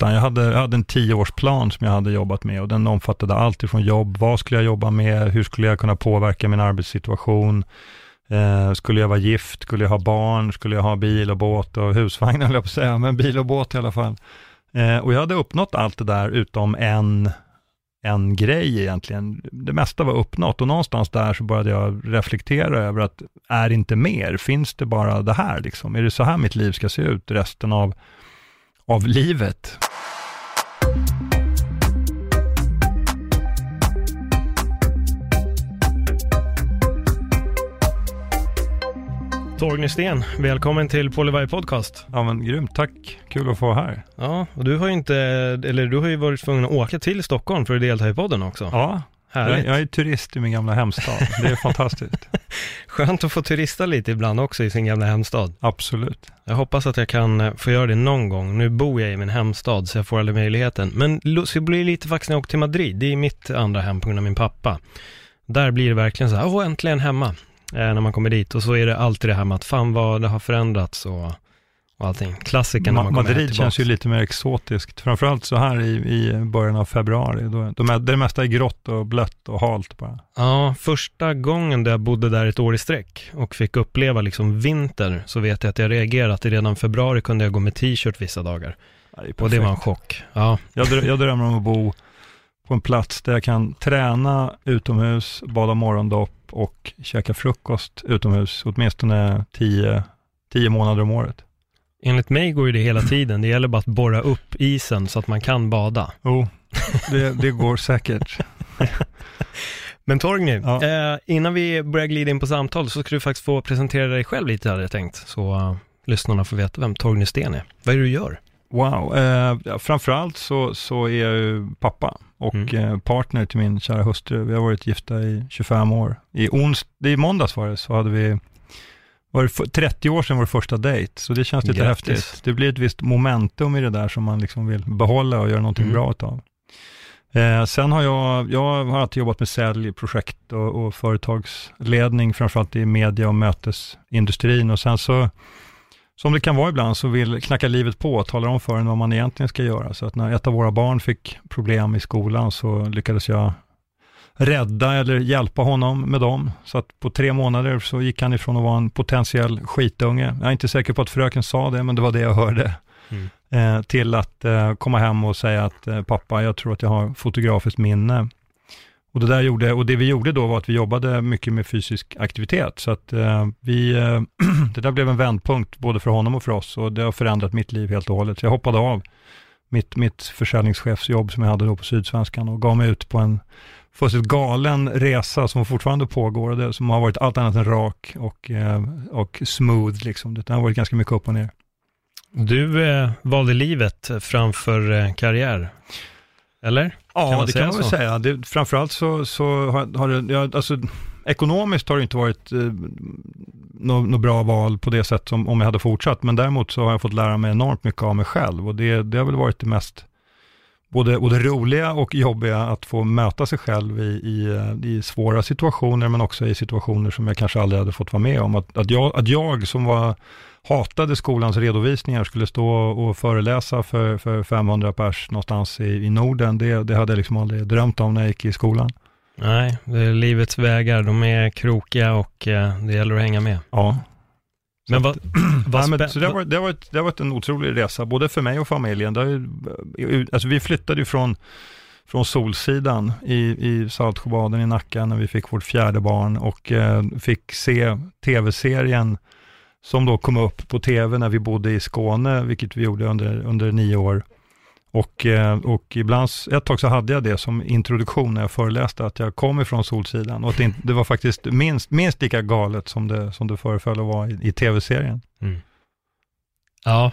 Jag hade en 10-årsplan som jag hade jobbat med, och den omfattade allt ifrån jobb, vad skulle jag jobba med, hur skulle jag kunna påverka min arbetssituation, skulle jag vara gift, skulle jag ha barn, skulle jag ha bil och båt och husvagn, eller jag på säga, men bil och båt i alla fall. Och jag hade uppnått allt det där utom en grej egentligen. Det mesta var uppnått, och någonstans där så började jag reflektera över att är inte mer, finns det bara det här liksom? Är det så här mitt liv ska se ut resten av livet? Torgny Steen, välkommen till Pollevaj podcast. Ja men grymt, tack. Kul att få vara här. Ja, och du har ju varit tvungen att åka till Stockholm för att delta i podden också. Ja, härligt. Jag är turist i min gamla hemstad. Det är fantastiskt. Skönt att få turista lite ibland också i sin gamla hemstad. Absolut. Jag hoppas att jag kan få göra det någon gång. Nu bor jag i min hemstad så jag får aldrig möjligheten. Men så blir det lite faktiskt när jag åker till Madrid. Det är mitt andra hem på grund av min pappa. Där blir det verkligen så här, äntligen hemma. När man kommer dit, och så är det alltid det här med att fan vad det har förändrats och allting. Klassiken när man kommer Madrid känns ju lite mer exotiskt, framförallt så här i början av februari. Det mesta är grått och blött och halt bara. Ja, första gången där jag bodde där ett år i sträck och fick uppleva liksom vinter, så vet jag att jag reagerade att redan i februari kunde jag gå med t-shirt vissa dagar. Och det var en chock. Ja. Jag drömmer om att bo på en plats där jag kan träna utomhus, bada morgondopp och käka frukost utomhus åtminstone 10 månader om året. Enligt mig går ju det hela tiden. Det gäller bara att borra upp isen så att man kan bada. Det går säkert. Men Torgny, innan vi börjar glida in på samtal så ska du faktiskt få presentera dig själv lite, hade jag tänkt. Så lyssnarna får veta vem Torgny Steen är. Vad är det du gör? Wow, framförallt så är jag ju pappa och partner till min kära hustru. Vi har varit gifta i 25 år. I måndags var det, så hade vi var 30 år sedan vår första dejt, så det känns lite häftigt. Det blir ett visst momentum i det där som man liksom vill behålla och göra någonting bra utav. Sen har jag har alltid jobbat med sälj, projekt och företagsledning, framförallt i media och mötesindustrin, och sen så som det kan vara ibland så vill knacka livet på och tala om för en vad man egentligen ska göra. Så att när ett av våra barn fick problem i skolan så lyckades jag rädda eller hjälpa honom med dem. Så att på 3 månader så gick han ifrån att vara en potentiell skitunge. Jag är inte säker på att fröken sa det, men det var det jag hörde. Till att komma hem och säga att pappa, jag tror att jag har fotografiskt minne. Och det där gjorde, och det vi gjorde då var att vi jobbade mycket med fysisk aktivitet, så att det där blev en vändpunkt både för honom och för oss, och det har förändrat mitt liv helt och hållet. Så jag hoppade av mitt försäljningschefsjobb som jag hade då på Sydsvenskan och gav mig ut på en fullständigt galen resa som fortfarande pågår, och det som har varit allt annat än rak och smooth liksom. Det har varit ganska mycket upp och ner. Du valde livet framför karriär. Eller? Ja, det kan man väl säga. Framförallt så har det ekonomiskt har det inte varit något bra val på det sätt som om jag hade fortsatt, men däremot så har jag fått lära mig enormt mycket av mig själv, och det har väl varit det mest både roliga och jobbiga, att få möta sig själv i svåra situationer, men också i situationer som jag kanske aldrig hade fått vara med om. Att jag som hatade skolans redovisningar skulle stå och föreläsa för 500 pers någonstans i Norden. Det hade jag liksom aldrig drömt om när jag gick i skolan. Nej, det är livets vägar. De är krokiga och det gäller att hänga med. Ja. Men det har varit en otrolig resa, både för mig och familjen. Vi flyttade ju från Solsidan i Saltsjöbaden i Nacka när vi fick vårt 4:e barn, och fick se tv-serien som då kom upp på tv när vi bodde i Skåne, vilket vi gjorde under 9 år. Och ibland, ett tag så hade jag det som introduktion när jag föreläste, att jag kom ifrån Solsidan, och att det var faktiskt minst lika galet som det föreföll att vara i tv-serien. Ja.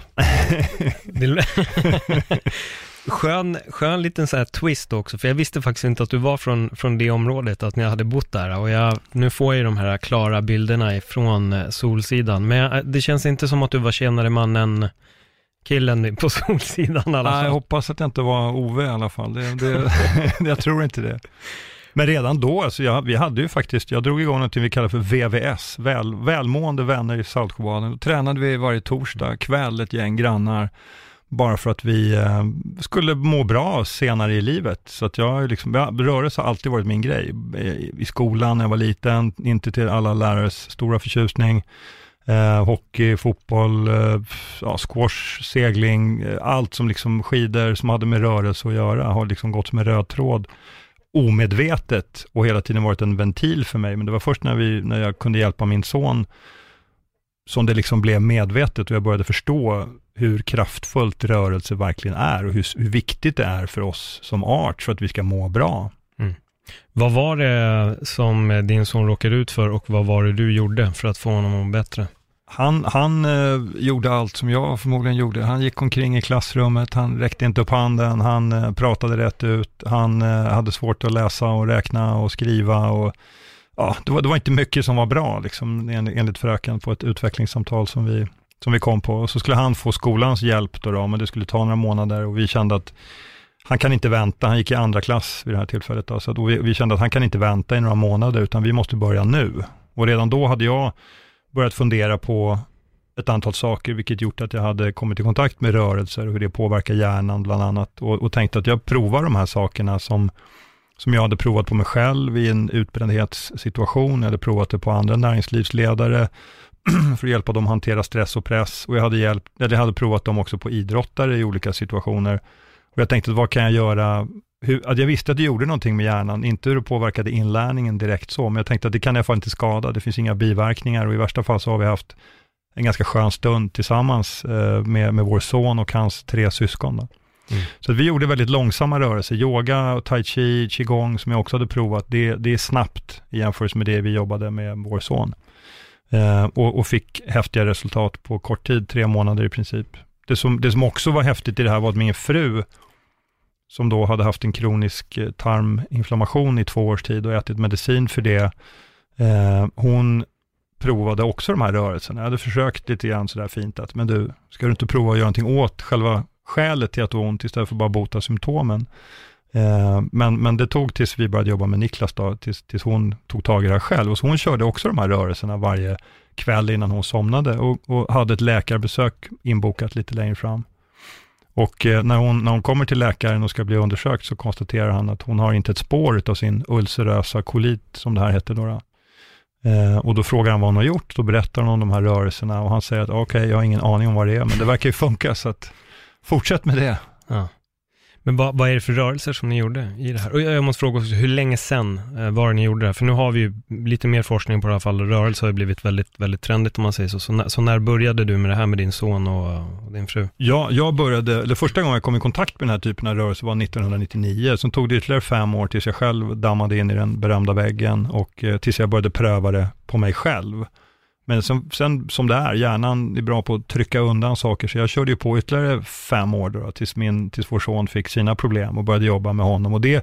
Skön liten så här twist också, för jag visste faktiskt inte att du var från det området, att ni hade bott där, och nu får jag ju de här klara bilderna ifrån Solsidan, men det känns inte som att du var tjänare mannen killen på Solsidan i alla fall. Nej, jag hoppas att jag inte var Ove i alla fall, jag tror inte det. Men redan då, alltså jag drog igång något vi kallar för VVS, välmående vänner i Saltsjöbaden. Då tränade vi varje torsdag kväll ett gäng grannar, bara för att vi skulle må bra senare i livet. Så att rörelse har alltid varit min grej. I skolan när jag var liten, inte till alla lärares stora förtjusning. Hockey, fotboll, squash, segling, allt som skidor som hade med rörelse att göra har gått som en röd tråd. Omedvetet, och hela tiden varit en ventil för mig. Men det var först när jag kunde hjälpa min son som det blev medvetet, och jag började förstå hur kraftfullt rörelse verkligen är och hur viktigt det är för oss som art för att vi ska må bra. Mm. Vad var det som din son råkade ut för, och vad var det du gjorde för att få honom att må bättre? Han gjorde allt som jag förmodligen gjorde. Han gick omkring i klassrummet, han räckte inte upp handen, han pratade rätt ut, han hade svårt att läsa och räkna och skriva, och det var inte mycket som var bra enligt fröken på ett utvecklingssamtal som vi kom på. Och så skulle han få skolans hjälp då, men det skulle ta några månader, och vi kände att han kan inte vänta. Han gick i andra klass vid det här tillfället då, så att vi kände att han kan inte vänta i några månader, utan vi måste börja nu. Och redan då hade jag börjat fundera på ett antal saker, vilket gjort att jag hade kommit i kontakt med rörelser och hur det påverkar hjärnan bland annat, och tänkte att jag provar de här sakerna som jag hade provat på mig själv i en utbrändhetssituation. Jag hade provat det på andra näringslivsledare för att hjälpa dem att hantera stress och press, och jag hade provat dem också på idrottare i olika situationer. Och jag tänkte, vad kan jag göra? Att jag visste att det gjorde någonting med hjärnan, inte hur det påverkade inlärningen direkt så, men jag tänkte att det kan i alla fall inte skada, det finns inga biverkningar, och i värsta fall så har vi haft en ganska skön stund tillsammans med vår son och hans 3 syskon då. Mm. Så att vi gjorde väldigt långsamma rörelser, yoga och tai chi, qigong som jag också hade provat, det är snabbt i jämförelse med det vi jobbade med vår son, och fick häftiga resultat på kort tid, 3 månader i princip. Det som också var häftigt i det här var att min fru, som då hade haft en kronisk tarminflammation i 2 års tid och ätit medicin för det. Hon provade också de här rörelserna. Jag hade försökt lite grann sådär fint att, men du, ska du inte prova att göra någonting åt själva skälet till att du har ont istället för att bara bota symptomen? Men det tog tills vi började jobba med Niklas då, tills hon tog tag i det här själv. Och så hon körde också de här rörelserna varje kväll innan hon somnade, och hade ett läkarbesök inbokat lite längre fram. Och när hon kommer till läkaren och ska bli undersökt, så konstaterar han att hon har inte ett spår av sin ulcerösa kolit, som det här heter då. Och då frågar han vad hon har gjort, då berättar hon om de här rörelserna, och han säger att okej, jag har ingen aning om vad det är, men det verkar ju funka, så att fortsätt med det. Ja. Men vad är det för rörelser som ni gjorde i det här? Och jag måste fråga också, hur länge sedan var det ni gjorde det här? För nu har vi ju lite mer forskning på det här fallet. Rörelse har ju blivit väldigt, väldigt trendigt, om man säger så. Så när började du med det här med din son och din fru? Ja, första gången jag kom i kontakt med den här typen av rörelse var 1999. Sen tog det ytterligare 5 år tills jag själv dammade in i den berömda väggen, och tills jag började pröva det på mig själv. Men sen som det är, hjärnan är bra på att trycka undan saker, så jag körde ju på ytterligare 5 år då, tills vår son fick sina problem och började jobba med honom. Och det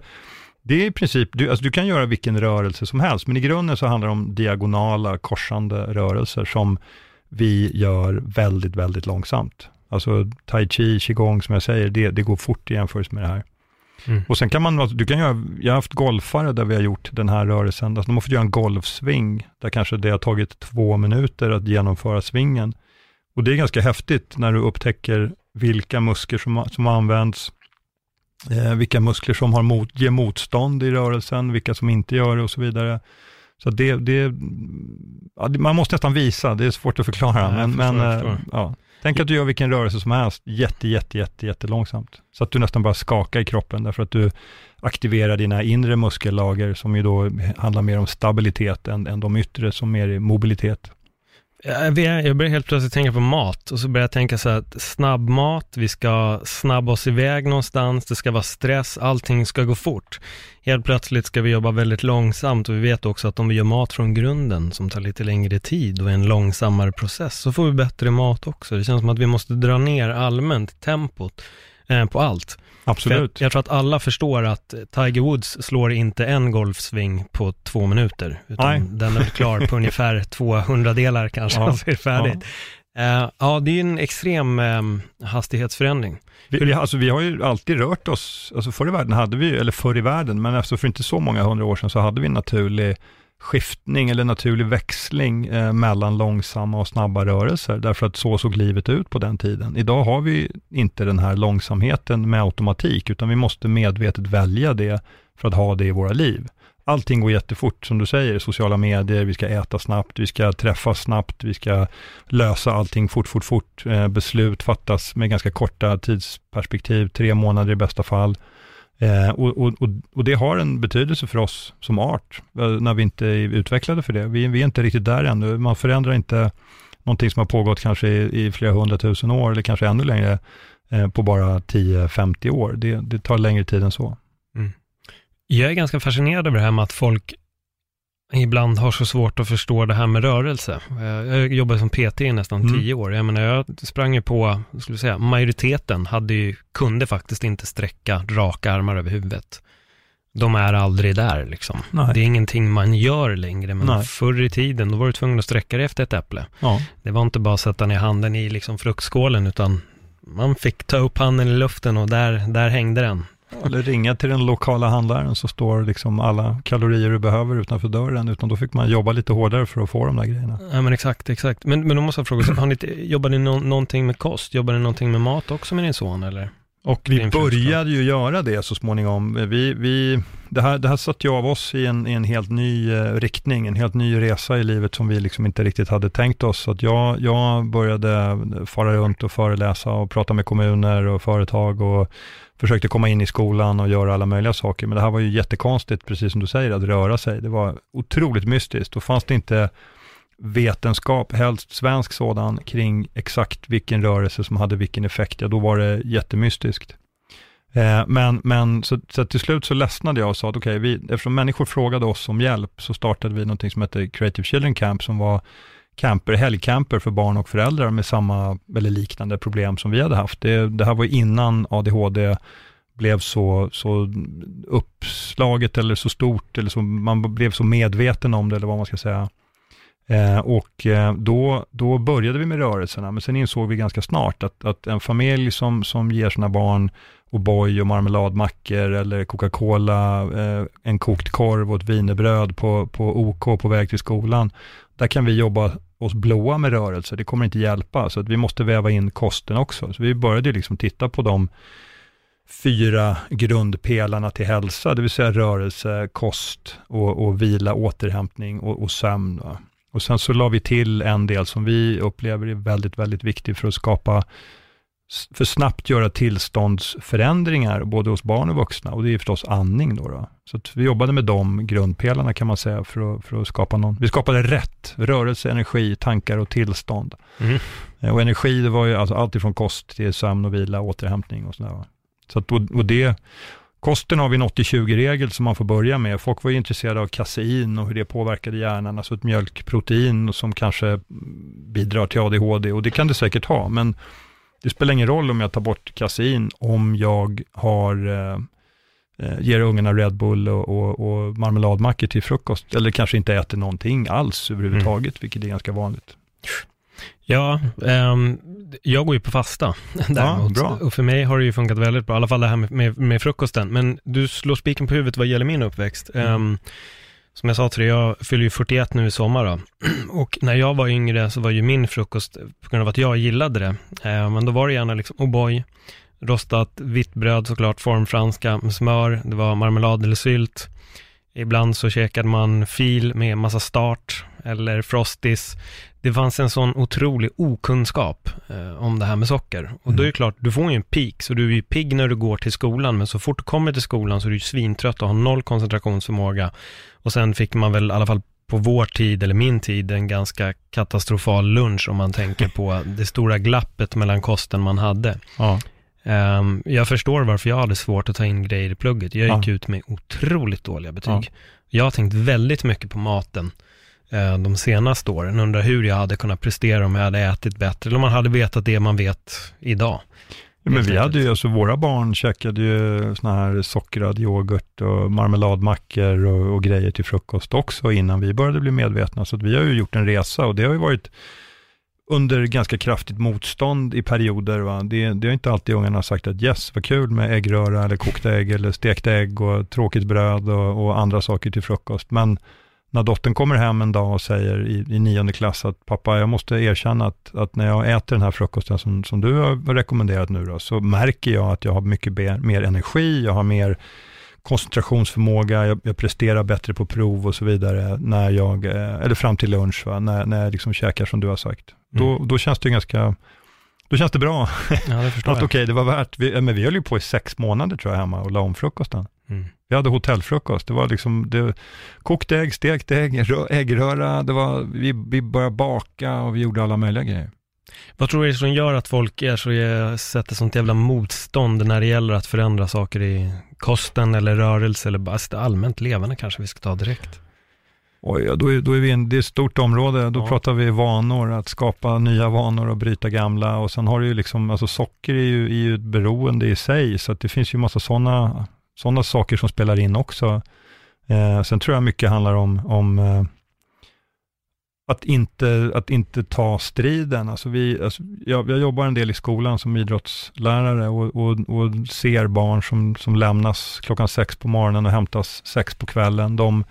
är i princip, du kan göra vilken rörelse som helst, men i grunden så handlar det om diagonala korsande rörelser som vi gör väldigt, väldigt långsamt. Alltså tai chi, qigong som jag säger, det går fort i jämförelse med det här. Mm. Och sen kan man, jag har haft golfare där vi har gjort den här rörelsen, alltså de har fått göra en golfsving där kanske det har tagit 2 minuter att genomföra svingen, och det är ganska häftigt när du upptäcker vilka muskler som används, vilka muskler som har ger motstånd i rörelsen, vilka som inte gör det och så vidare. Så man måste nästan visa, det är svårt att förklara. Nej, men ja. Tänk att du gör vilken rörelse som helst jätte långsamt, så att du nästan bara skakar i kroppen, därför att du aktiverar dina inre muskellager som ju då handlar mer om stabilitet än de yttre som mer är mobilitet. Jag började helt plötsligt tänka på mat. Och så började jag tänka så här, snabbmat. Vi ska snabba oss iväg någonstans. Det ska vara stress, allting ska gå fort. Helt plötsligt ska vi jobba väldigt långsamt. Och vi vet också att om vi gör mat från grunden, som tar lite längre tid och är en långsammare process, så får vi bättre mat också. Det känns som att vi måste dra ner allmänt tempot på allt. Absolut. Jag tror att alla förstår att Tiger Woods slår inte en golfsving på 2 minuter. Utan den är klar på ungefär 200 delar kanske. Ja, så är färdigt. Ja. Ja, det är ju en extrem hastighetsförändring. Vi har ju alltid rört oss. Alltså förr i världen hade vi, eller förr i världen, men alltså för inte så många 100 år sedan så hade vi en naturlig skiftning eller naturlig växling mellan långsamma och snabba rörelser, därför att så såg livet ut på den tiden. Idag har vi inte den här långsamheten med automatik, utan vi måste medvetet välja det för att ha det i våra liv. Allting går jättefort, som du säger, sociala medier, vi ska äta snabbt, vi ska träffas snabbt, vi ska lösa allting fort. Beslut fattas med ganska korta tidsperspektiv, 3 månader i bästa fall. Och det har en betydelse för oss som art när vi inte är utvecklade för det. Vi är inte riktigt där ännu. Man förändrar inte någonting som har pågått kanske i flera 100 000 år eller kanske ännu längre på bara 10-50 år. Det tar längre tid än så. Mm. Jag är ganska fascinerad över det här med att folk ibland har så svårt att förstå det här med rörelse. Jag jobbade som PT i nästan 10 år. Jag menar, jag sprang ju på, skulle säga, majoriteten kunde faktiskt inte sträcka raka armar över huvudet. De är aldrig där liksom. Nej. Det är ingenting man gör längre, men förr i tiden då var du tvungen att sträcka dig efter ett äpple. Ja. Det var inte bara att sätta ner handen i liksom fruktskålen, utan man fick ta upp handen i luften och där hängde den. Eller ringa till den lokala handlaren så står liksom alla kalorier du behöver utanför dörren, utan då fick man jobba lite hårdare för att få de där grejerna. Ja, men exakt. Men då måste jag fråga, jobbar ni någonting med kost? Jobbar ni någonting med mat också med din son eller? Och vi började ju göra det så småningom. Det här satt ju av oss i en helt ny riktning, en helt ny resa i livet som vi liksom inte riktigt hade tänkt oss. Så att jag började fara runt och föreläsa och prata med kommuner och företag och försökte komma in i skolan och göra alla möjliga saker. Men det här var ju jättekonstigt, precis som du säger, att röra sig. Det var otroligt mystiskt. Då fanns det inte vetenskap, helst svensk sådan, kring exakt vilken rörelse som hade vilken effekt. Ja, då var det jättemystiskt. Men så till slut så ledsnade jag och sa att eftersom människor frågade oss om hjälp så startade vi någonting som heter Creative Children Camp, som var helgcamper för barn och föräldrar med samma eller liknande problem som vi hade haft. Det här var innan ADHD blev så uppslaget eller så stort, eller så man blev så medveten om det, eller vad man ska säga. Då började vi med rörelserna, men sen insåg vi ganska snart att en familj som ger sina barn O'boy och marmeladmackor eller Coca-Cola, en kokt korv och ett vinerbröd på OK på väg till skolan, där kan vi jobba oss blåa med rörelse. Det kommer inte hjälpa, så att vi måste väva in kosten också. Så vi började liksom titta på de 4 grundpelarna till hälsa, det vill säga rörelse, kost och vila, återhämtning och sömn. Va? Och sen så la vi till en del som vi upplever är väldigt, väldigt viktig för att snabbt göra tillståndsförändringar både hos barn och vuxna, och det är förstås andning då. Så att vi jobbade med de grundpelarna, kan man säga, för att skapa vi skapade rätt rörelse, energi, tankar och tillstånd. Och energi, det var ju alltså allt ifrån kost till sömn och vila, återhämtning och sådär. Så att, och det kosten har vi en 80-20-regel som man får börja med. Folk var ju intresserade av kasein och hur det påverkade hjärnan, alltså ett mjölkprotein som kanske bidrar till ADHD, och det kan det säkert ha, men det spelar ingen roll om jag tar bort kasein om jag ger ungarna Red Bull och marmeladmackor till frukost, eller kanske inte äter någonting alls överhuvudtaget, vilket är ganska vanligt. Ja, jag går ju på fasta däremot, bra. Och för mig har det ju funkat väldigt bra, i alla fall det här med frukosten. Men du slår spiken på huvudet vad gäller min uppväxt. Som jag sa till dig, jag fyller ju 41 nu i sommar då. Och när jag var yngre så var ju min frukost, på grund av att jag gillade det, men då var det gärna liksom O'boy, rostat vitt bröd såklart, formfranska med smör, det var marmelad eller sylt. Ibland så käkade man fil med massa start eller frosties. Det fanns en sån otrolig okunskap om det här med socker. Och då är det klart, du får ju en peak, så du är ju pigg när du går till skolan. Men så fort du kommer till skolan så är du ju svintrött och har noll koncentrationsförmåga. Och sen fick man väl i alla fall på vår tid eller min tid en ganska katastrofal lunch om man tänker på det stora glappet mellan kosten man hade. Ja. Jag förstår varför jag hade svårt att ta in grejer i plugget. Jag gick ut med otroligt dåliga betyg. Ja. Jag har tänkt väldigt mycket på maten de senaste åren. Undrar hur jag hade kunnat prestera om jag hade ätit bättre eller om man hade vetat det man vet idag. Men vi hade ju, alltså våra barn käkade ju såna här sockrad yoghurt och marmeladmackor och grejer till frukost också innan vi började bli medvetna. Så att vi har ju gjort en resa och det har ju varit under ganska kraftigt motstånd i perioder. Va? Det är inte alltid ungarna sagt att yes, vad kul med äggröra eller kokta ägg eller stekta ägg och tråkigt bröd och andra saker till frukost. Men när dottern kommer hem en dag och säger i 9:e klass att pappa, jag måste erkänna att när jag äter den här frukosten som du har rekommenderat nu då, så märker jag att jag har mycket mer energi, jag har mer koncentrationsförmåga, jag presterar bättre på prov och så vidare när jag, eller fram till lunch, va? När jag liksom käkar som du har sagt. Då känns det ganska... Då känns det bra. Ja, det förstår jag. Okej, det var värt. Vi höll ju på i 6 månader tror jag hemma och la om frukosten. Mm. Vi hade hotellfrukost. Det var liksom kokt ägg, stekt ägg, äggröra. Det var, vi började baka och vi gjorde alla möjliga grejer. Vad tror du som gör att folk är så sätter sånt jävla motstånd när det gäller att förändra saker i kosten eller rörelse eller bara allmänt levande kanske vi ska ta direkt? Oj, då är vi det är ett stort område. Då pratar vi vanor, att skapa nya vanor och bryta gamla. Och sen har du ju liksom, alltså socker är ju ett beroende i sig. Så att det finns ju massa sådana saker som spelar in också. Sen tror jag mycket handlar om att inte ta striden. Alltså jag jobbar en del i skolan som idrottslärare och ser barn som lämnas 6:00 på morgonen och hämtas 6:00 på kvällen. De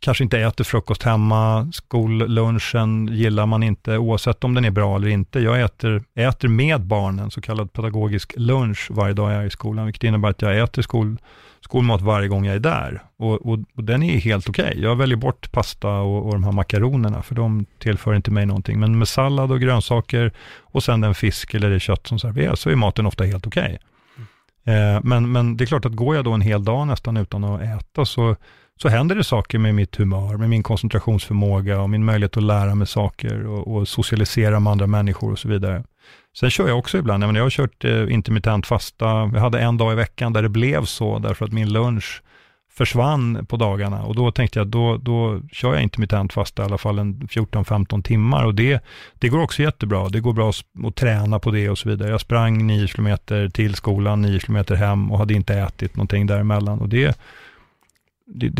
kanske inte äter frukost hemma, skollunchen gillar man inte oavsett om den är bra eller inte. Jag äter med barnen, så kallad pedagogisk lunch varje dag jag är i skolan, vilket innebär att jag äter skolmat varje gång jag är där. Och den är helt okej. Jag väljer bort pasta och de här makaronerna för de tillför inte mig någonting. Men med sallad och grönsaker och sen den fisk eller det kött som serveras, så är maten ofta helt okej. Men det är klart att går jag då en hel dag nästan utan att äta så händer det saker med mitt humör, med min koncentrationsförmåga och min möjlighet att lära mig saker och socialisera med andra människor och så vidare. Sen kör jag också ibland, jag har kört intermittent fasta, jag hade en dag i veckan där det blev så, därför att min lunch försvann på dagarna och då tänkte jag, då kör jag intermittent fasta i alla fall en 14-15 timmar och det går också jättebra, det går bra att träna på det och så vidare. Jag sprang 9 kilometer till skolan, 9 kilometer hem och hade inte ätit någonting däremellan och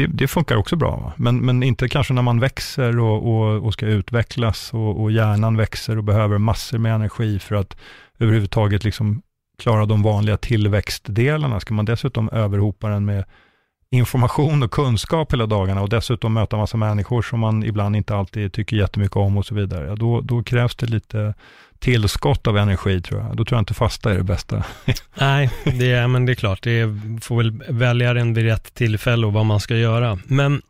det funkar också bra, men inte kanske när man växer och ska utvecklas och hjärnan växer och behöver massor med energi för att överhuvudtaget liksom klara de vanliga tillväxtdelarna. Ska man dessutom överhopa den med information och kunskap hela dagarna och dessutom möta massa människor som man ibland inte alltid tycker jättemycket om och så vidare, då krävs det lite tillskott av energi tror jag. Då tror jag inte fasta är det bästa. Nej, men det är klart. Det får väl väljaren vid rätt tillfälle och vad man ska göra. Men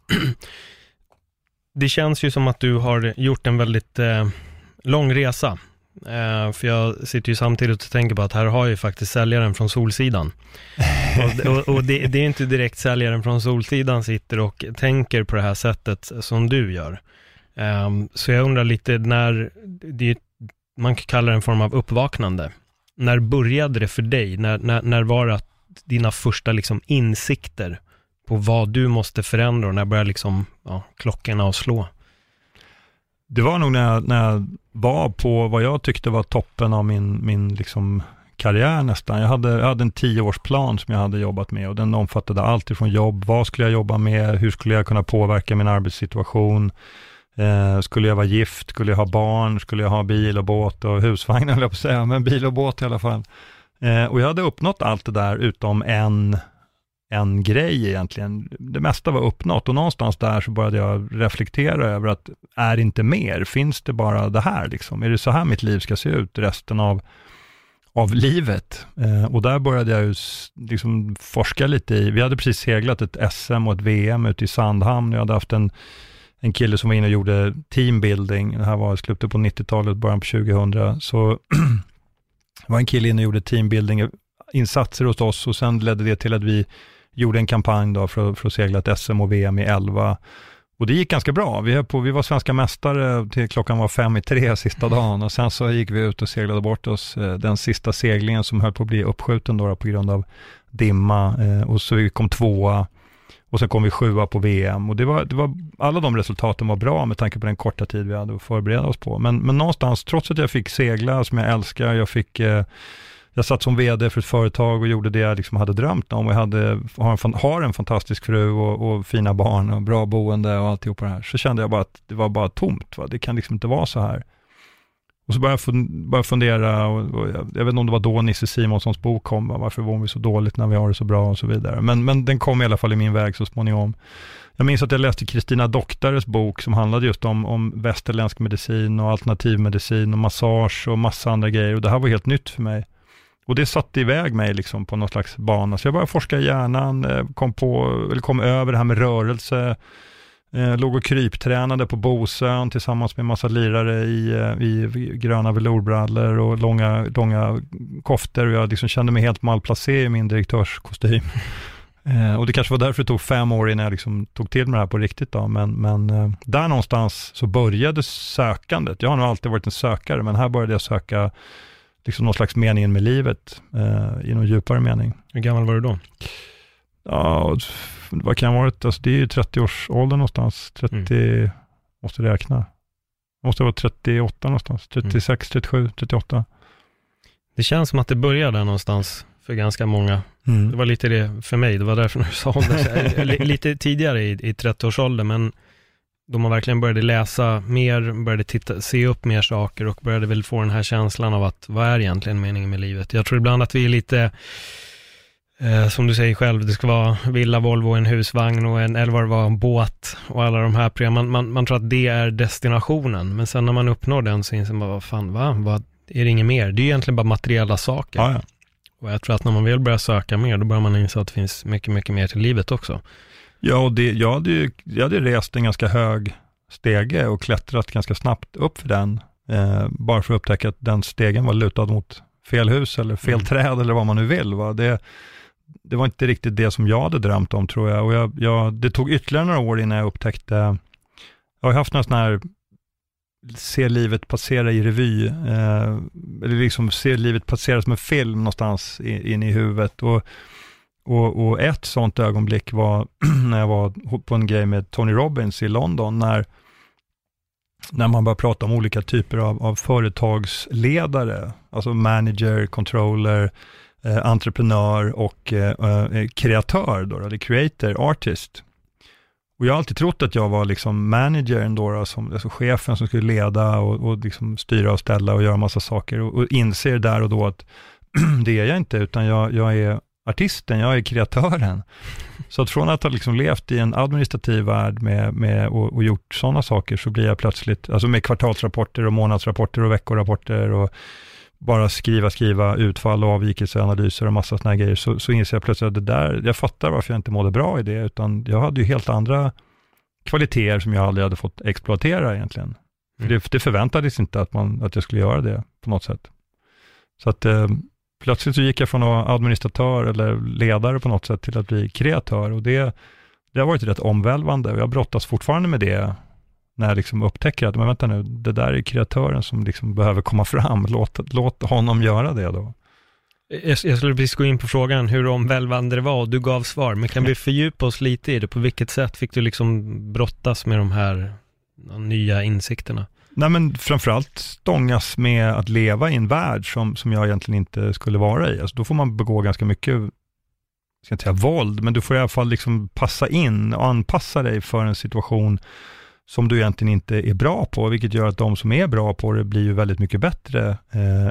det känns ju som att du har gjort en väldigt lång resa. För jag sitter ju samtidigt och tänker på att här har ju faktiskt säljaren från Solsidan. Och det är inte direkt säljaren från Solsidan sitter och tänker på det här sättet som du gör. Så jag undrar lite när... Man kan kalla det en form av uppvaknande. När började det för dig? När var det dina första liksom insikter på vad du måste förändra och när började liksom, klockorna att slå? Det var nog när jag var på vad jag tyckte var toppen av min liksom karriär nästan. Jag hade en 10-årsplan som jag hade jobbat med och den omfattade allt ifrån jobb. Vad skulle jag jobba med? Hur skulle jag kunna påverka min arbetssituation? Skulle jag vara gift, skulle jag ha barn, skulle jag ha bil och båt och husvagn höll jag på att säga, men bil och båt i alla fall. Och jag hade uppnått allt det där utom en grej egentligen. Det mesta var uppnått och någonstans där så började jag reflektera över att är det inte mer? Finns det bara det här liksom? Är det så här mitt liv ska se ut resten av livet? Och där började jag ju liksom forska lite i. Vi hade precis seglat ett SM och ett VM ute i Sandhamn. Jag hade haft en kille som var inne och gjorde teambuilding. Det här var i slutet på 90-talet, början på 2000. Så var en kille inne och gjorde teambuilding-insatser hos oss och sen ledde det till att vi gjorde en kampanj då för att segla ett SM och VM i 11 Och det gick ganska bra. Vi var svenska mästare till klockan var 5:03 sista dagen. Och sen så gick vi ut och seglade bort oss. Den sista seglingen som höll på att bli uppskjuten då på grund av dimma. Och så vi kom tvåa. Och sen kom vi sjua på VM. Och alla de resultaten var bra med tanke på den korta tid vi hade att förbereda oss på. Men någonstans, trots att jag fick segla som jag älskar, jag satt som vd för ett företag och gjorde det jag liksom hade drömt om. Och jag har en fantastisk fru och fina barn och bra boende och alltihop det här. Så kände jag bara att det var bara tomt. Va? Det kan liksom inte vara så här. Och så började jag fundera. Och jag vet inte om det var då Nisse Simonssons bok kom. Va? Varför var vi så dåligt när vi har det så bra och så vidare. Men den kom i alla fall i min väg så småningom. Jag minns att jag läste Kristina Doktares bok som handlade just om västerländsk medicin och alternativmedicin och massage och massa andra grejer. Och det här var helt nytt för mig. Och det satte iväg mig liksom på någon slags bana. Så jag började forska i hjärnan, kom över det här med rörelse. Låg och kryptränade på Bosön tillsammans med en massa lirare i gröna velourbrallor och långa, långa koftor. Och jag liksom kände mig helt malplacé i min direktörskostym. Och det kanske var därför det tog 5 år innan jag liksom tog till mig det här på riktigt. Då. Men där någonstans så började sökandet. Jag har nog alltid varit en sökare, men här började jag söka liksom någon slags meningen med livet i någon djupare mening. Hur gammal var du då? Ja, vad kan jag ha varit? Alltså, det är ju 30-årsåldern någonstans. 30, måste räkna. Måste vara 38 någonstans. 36, 37, 38. Det känns som att det började någonstans för ganska många. Mm. Det var lite det för mig. Det var därför du sa det. Lite tidigare i 30-årsåldern, men då man verkligen började läsa mer, började se upp mer saker och började väl få den här känslan av att vad är egentligen meningen med livet? Jag tror ibland att vi är lite, som du säger själv, det ska vara villa, Volvo, en husvagn och en en båt och alla de här program. Man tror att det är destinationen, men sen när man uppnår den så inser man, vad är det inget mer? Det är egentligen bara materiella saker. Ja. Och jag tror att när man väl börjar söka mer, då börjar man inse att det finns mycket, mycket mer till livet också. Ja, och jag hade rest en ganska hög stege och klättrat ganska snabbt upp för den. Bara för att upptäcka att den stegen var lutad mot fel hus eller fel träd eller vad man nu vill. Va? Det var inte riktigt det som jag hade drömt om, tror jag. Och det tog ytterligare några år innan jag upptäckte. Jag har haft någon sån här se livet passera i revy. Eller liksom se livet passera som en film någonstans in i huvudet. Och ett sånt ögonblick var när jag var på en grej med Tony Robbins i London, när man började prata om olika typer av företagsledare, alltså manager, controller, entreprenör och kreatör då, eller creator, artist. Och jag har alltid trott att jag var liksom managern då, som alltså chefen som skulle leda och liksom styra och ställa och göra massa saker, och inser där och då att det är jag inte, utan jag är artisten, jag är kreatören. Så att från att ha liksom levt i en administrativ värld och gjort sådana saker, så blir jag plötsligt, alltså med kvartalsrapporter och månadsrapporter och veckorapporter och bara skriva utfall och avvikelseanalyser och massa sådana grejer, så inser jag plötsligt att det där, jag fattar varför jag inte mådde bra i det, utan jag hade ju helt andra kvaliteter som jag aldrig hade fått exploatera egentligen. För det förväntades inte att jag skulle göra det på något sätt. Så att plötsligt så gick jag från att vara administratör eller ledare på något sätt till att bli kreatör, och det har varit rätt omvälvande, och jag brottas fortfarande med det när jag liksom upptäcker att, men vänta nu, det där är kreatören som liksom behöver komma fram, låt honom göra det då. Jag skulle precis gå in på frågan hur omvälvande det var, och du gav svar, men kan vi fördjupa oss lite i det? På vilket sätt fick du liksom brottas med de här nya insikterna? Nej, men framförallt stångas med att leva i en värld som jag egentligen inte skulle vara i. Alltså, då får man begå ganska mycket, ska inte säga våld, men du får i alla fall liksom passa in och anpassa dig för en situation som du egentligen inte är bra på, vilket gör att de som är bra på det blir ju väldigt mycket bättre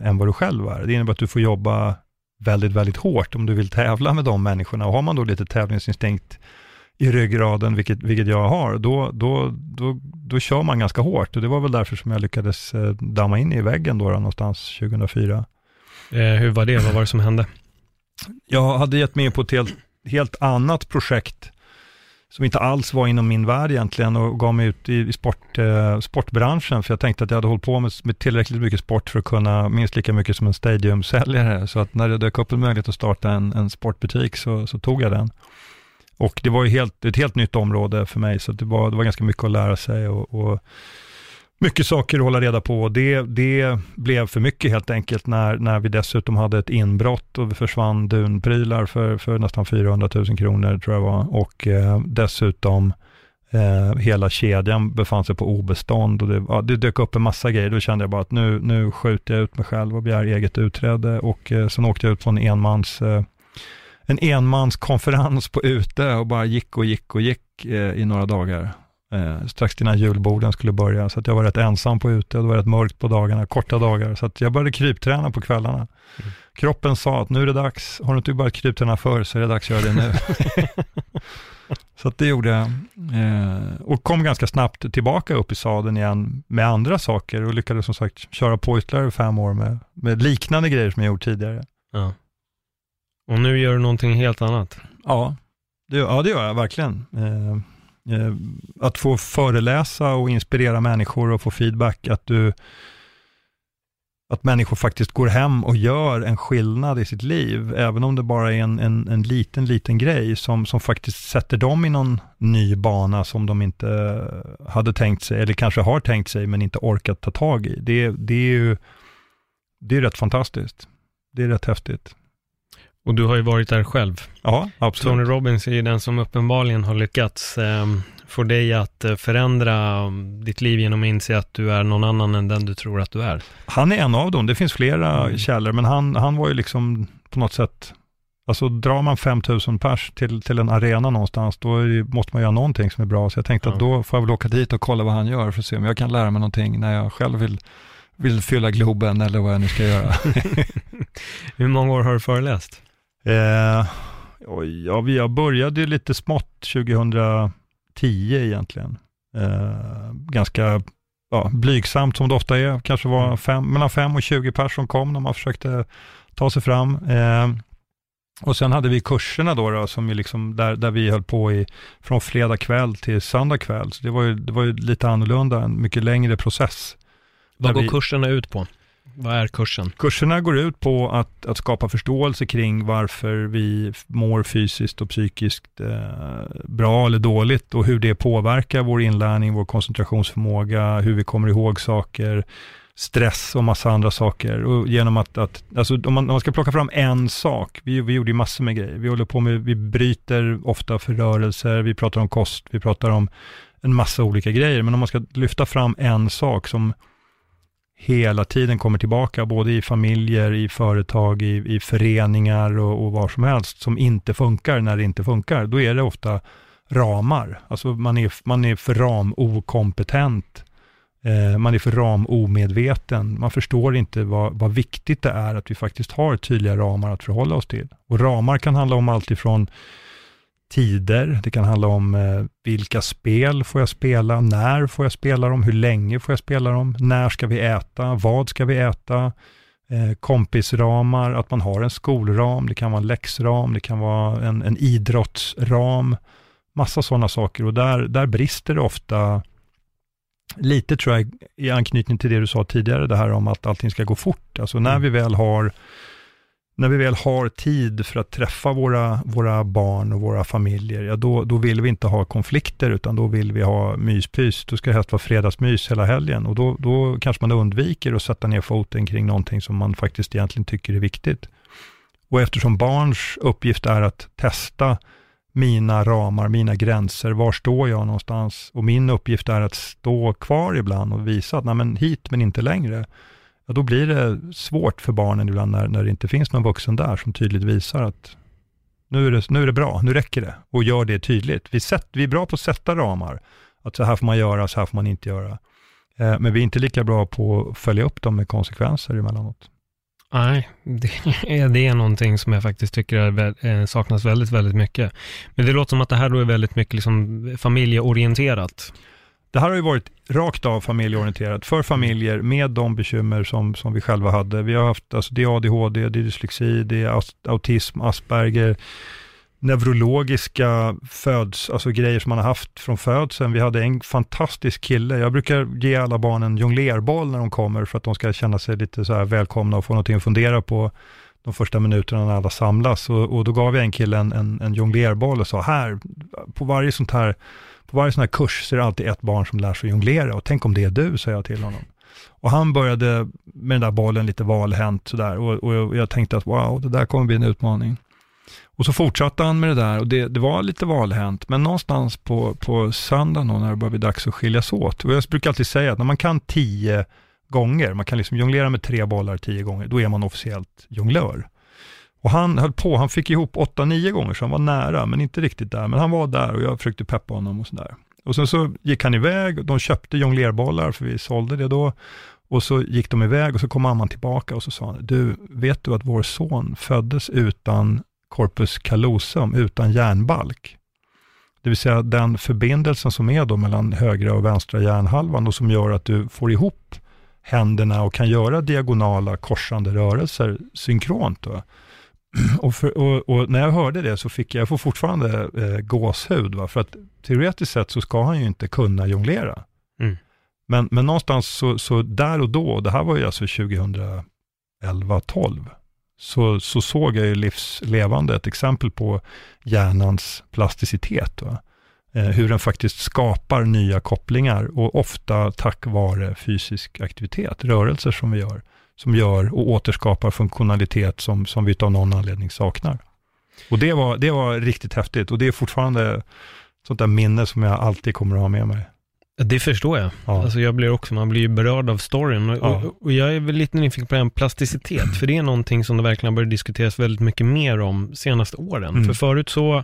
än vad du själv är. Det innebär att du får jobba väldigt, väldigt hårt om du vill tävla med de människorna. Och har man då lite tävlingsinstinkt i ryggraden, vilket jag har, då kör man ganska hårt, och det var väl därför som jag lyckades damma in i väggen då någonstans 2004. Hur var det? Vad var det som hände? Jag hade gett mig på ett helt annat projekt som inte alls var inom min värld egentligen, och gav mig ut i sportbranschen, för jag tänkte att jag hade hållit på med tillräckligt mycket sport för att kunna minst lika mycket som en stadiumsäljare, så att när det dök upp en möjlighet att starta en sportbutik så tog jag den. Och det var ju ett helt nytt område för mig, så det var ganska mycket att lära sig och mycket saker att hålla reda på. Det blev för mycket helt enkelt när vi dessutom hade ett inbrott och vi försvann dunprylar för nästan 400 000 kronor tror jag var. Och dessutom hela kedjan befann sig på obestånd och det dök upp en massa grejer. Då kände jag bara att nu skjuter jag ut mig själv och begär eget utträde. Och sen åkte jag ut på en enmanskonferens på Ute och bara gick i några dagar. Strax innan julborden skulle börja, så att jag var rätt ensam på Ute och det var rätt mörkt på dagarna, korta dagar, så att jag började krypträna på kvällarna. Kroppen sa att nu är det dags, har du inte bara krypträna förr så är det dags att göra det nu. Så att det gjorde jag och kom ganska snabbt tillbaka upp i sadeln igen med andra saker och lyckades som sagt köra på ytterligare 5 år med liknande grejer som jag gjort tidigare. Ja. Och nu gör du någonting helt annat. Ja, det gör jag verkligen. Att få föreläsa och inspirera människor och få feedback att människor faktiskt går hem och gör en skillnad i sitt liv, även om det bara är en liten grej som faktiskt sätter dem i någon ny bana som de inte hade tänkt sig eller kanske har tänkt sig men inte orkat ta tag i. Det är rätt fantastiskt. Det är rätt häftigt. Och du har ju varit där själv. Ja, absolut. Tony Robbins är ju den som uppenbarligen har lyckats få dig att förändra ditt liv genom att inse att du är någon annan än den du tror att du är. Han är en av dem. Det finns flera källor, men han var ju liksom på något sätt, alltså drar man 5000 pers till en arena någonstans, då måste man göra någonting som är bra. Så jag tänkte att då får jag väl åka dit och kolla vad han gör för att se om jag kan lära mig någonting när jag själv vill fylla Globen eller vad jag nu ska göra. Hur många år har du föreläst? Jag började lite smått 2010 egentligen. Ganska blygsamt som det ofta är. Kanske var mellan 5 och 20 personer som kom när man försökte ta sig fram. Och sen hade vi kurserna då som liksom där vi höll på från fredag kväll till söndag kväll. Så det var ju lite annorlunda, en mycket längre process. Vad går kurserna ut på? Vad är kursen? Kurserna går ut på att skapa förståelse kring varför vi mår fysiskt och psykiskt bra eller dåligt och hur det påverkar vår inlärning, vår koncentrationsförmåga, hur vi kommer ihåg saker, stress och massa andra saker. Och genom att alltså om man ska plocka fram en sak, vi gjorde ju massor med grejer. Vi håller på med, vi bryter ofta för rörelser, vi pratar om kost, vi pratar om en massa olika grejer. Men om man ska lyfta fram en sak som hela tiden kommer tillbaka både i familjer, i företag, i föreningar och var som helst som inte funkar när det inte funkar, då är det ofta ramar. Alltså man är för ramokompetent, man är för ramomedveten, man förstår inte vad viktigt det är att vi faktiskt har tydliga ramar att förhålla oss till. Och ramar kan handla om allt ifrån tider, det kan handla om vilka spel får jag spela, när får jag spela dem, hur länge får jag spela dem, när ska vi äta, vad ska vi äta, kompisramar, att man har en skolram, det kan vara en läxram, det kan vara en idrottsram, massa sådana saker. Och där brister det ofta lite, tror jag, i anknytning till det du sa tidigare, det här om att allting ska gå fort. Alltså när vi väl har tid för att träffa våra barn och våra familjer, ja, då vill vi inte ha konflikter, utan då vill vi ha myspys. Då ska det helst vara fredagsmys hela helgen, och då kanske man undviker att sätta ner foten kring någonting som man faktiskt egentligen tycker är viktigt. Och eftersom barns uppgift är att testa mina ramar, mina gränser, var står jag någonstans, och min uppgift är att stå kvar ibland och visa att nej, men hit men inte längre. Ja, då blir det svårt för barnen ibland när det inte finns någon vuxen där som tydligt visar att nu är det bra, nu räcker det, och gör det tydligt. Vi är bra på att sätta ramar, att så här får man göra, så här får man inte göra. Men vi är inte lika bra på att följa upp dem med konsekvenser emellanåt. Nej, det är någonting som jag faktiskt tycker saknas väldigt, väldigt mycket. Men det låter som att det här då är väldigt mycket liksom familjeorienterat. Det här har ju varit rakt av familjeorienterat för familjer med de bekymmer som vi själva hade. Vi har haft, alltså, det är ADHD, det är dyslexi, det är autism, Asperger, neurologiska alltså grejer som man har haft från födseln. Vi hade en fantastisk kille. Jag brukar ge alla barn en jonglerboll när de kommer för att de ska känna sig lite så här välkomna och få någonting att fundera på. de första minuterna när alla samlas. Och då gav jag en kille en jonglerboll och sa, här, på varje sån här kurs så är det alltid ett barn som lär sig jonglera. Och tänk om det är du, sa jag till honom. Och han började med den där bollen lite valhänt sådär. Och jag tänkte att wow, det där kommer bli en utmaning. Och så fortsatte han med det där och det var lite valhänt. Men någonstans på söndagen när det började dags att skiljas åt. Och jag brukar alltid säga att när man kan 10 gånger, man kan liksom jonglera med 3 bollar 10 gånger, då är man officiellt jonglör. Och han höll på, han fick ihop 8-9 gånger så han var nära men inte riktigt där. Men han var där och jag försökte peppa honom och sådär. Och sen så gick han iväg och de köpte jonglerbollar för vi sålde det då. Och så gick de iväg och så kom mamman tillbaka och så sa han, du, vet du att vår son föddes utan corpus callosum, utan hjärnbalk? Det vill säga den förbindelsen som är då mellan högra och vänstra hjärnhalvan och som gör att du får ihop händerna och kan göra diagonala korsande rörelser synkront då. Och när jag hörde det så fick jag får fortfarande gåshud va? För att teoretiskt sett så ska han ju inte kunna jonglera. Mm. Men någonstans så där och då, det här var ju alltså 2011-12, så såg jag ju livslevande ett exempel på hjärnans plasticitet va? Hur den faktiskt skapar nya kopplingar och ofta tack vare fysisk aktivitet, rörelser som vi gör. Som gör och återskapar funktionalitet som vi av någon anledning saknar. Och det var riktigt häftigt. Och det är fortfarande sånt där minne som jag alltid kommer att ha med mig. Det förstår jag. Ja. Alltså man blir ju berörd av storyn. Ja. Och jag är väl lite nyfiken på den plasticitet. För det är någonting som det verkligen börjar diskuteras väldigt mycket mer om senaste åren. Mm. För förut så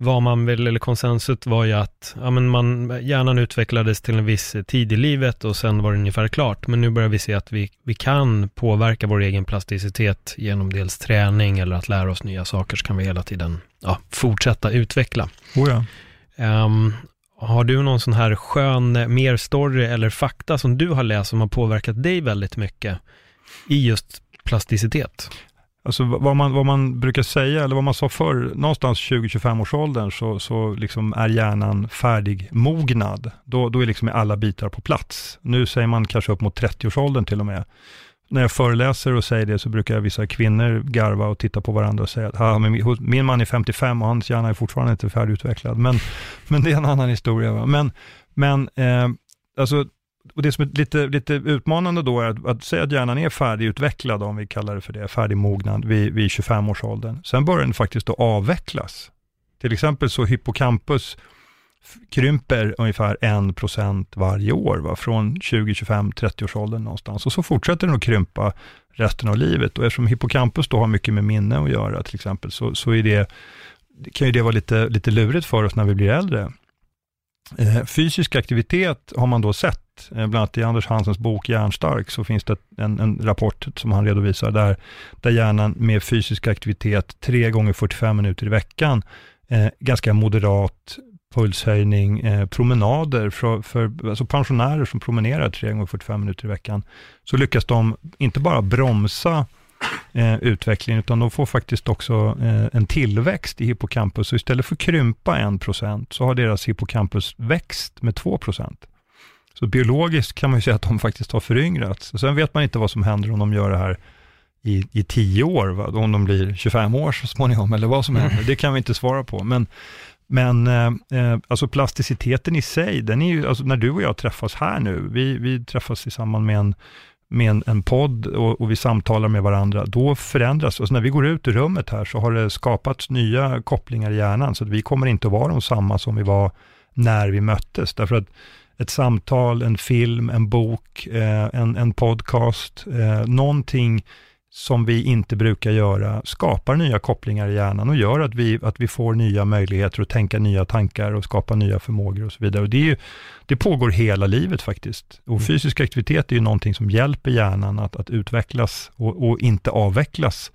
var man väl, eller konsensus var ju att hjärnan utvecklades till en viss tid i livet och sen var det ungefär klart. Men nu börjar vi se att vi kan påverka vår egen plasticitet genom dels träning eller att lära oss nya saker, så kan vi hela tiden fortsätta utveckla. Oh ja. Har du någon sån här skön mer story eller fakta som du har läst som har påverkat dig väldigt mycket i just plasticitet? Alltså vad man brukar säga, eller vad man sa förr, någonstans 20-25 års åldern så liksom är hjärnan färdigmognad. Då är liksom alla bitar på plats. Nu säger man kanske upp mot 30-årsåldern till och med. När jag föreläser och säger det så brukar vissa kvinnor garva och titta på varandra och säga att min man är 55 och hans hjärna är fortfarande inte färdigutvecklad. Men det är en annan historia. Va? Men och det som är lite utmanande då är att säga att hjärnan är färdigutvecklad, om vi kallar det för det, färdigmognad vid 25-årsåldern. Sen börjar den faktiskt då avvecklas. Till exempel så hippocampus krymper ungefär 1% varje år va? Från 20-25-30-årsåldern någonstans. Och så fortsätter den att krympa resten av livet. Och eftersom hippocampus då har mycket med minne att göra till exempel, så är det kan ju vara lite lurigt för oss när vi blir äldre. Fysisk aktivitet har man då sett. Bland annat i Anders Hansens bok Hjärnstark så finns det en rapport som han redovisar där hjärnan med fysisk aktivitet 3 gånger 45 minuter i veckan, ganska moderat pulshöjning, promenader för pensionärer som promenerar 3 gånger 45 minuter i veckan, så lyckas de inte bara bromsa utvecklingen utan de får faktiskt också en tillväxt i hippocampus. Så istället för att krympa 1% så har deras hippocampus växt med 2%. Så biologiskt kan man ju säga att de faktiskt har föryngrats. Och sen vet man inte vad som händer om de gör det här i 10 år. Va? Om de blir 25 år så småningom eller vad som händer. Det kan vi inte svara på. Men alltså plasticiteten i sig, den är ju, alltså när du och jag träffas här nu. Vi träffas tillsammans med en podd och vi samtalar med varandra. Då förändras. Alltså när vi går ut ur rummet här så har det skapats nya kopplingar i hjärnan. Så att vi kommer inte att vara de samma som vi var när vi möttes. Därför att ett samtal, en film, en bok, en podcast, någonting som vi inte brukar göra skapar nya kopplingar i hjärnan och gör att vi får nya möjligheter att tänka nya tankar och skapa nya förmågor och så vidare. Och det pågår hela livet faktiskt. Och fysisk aktivitet är ju någonting som hjälper hjärnan att utvecklas och inte avvecklas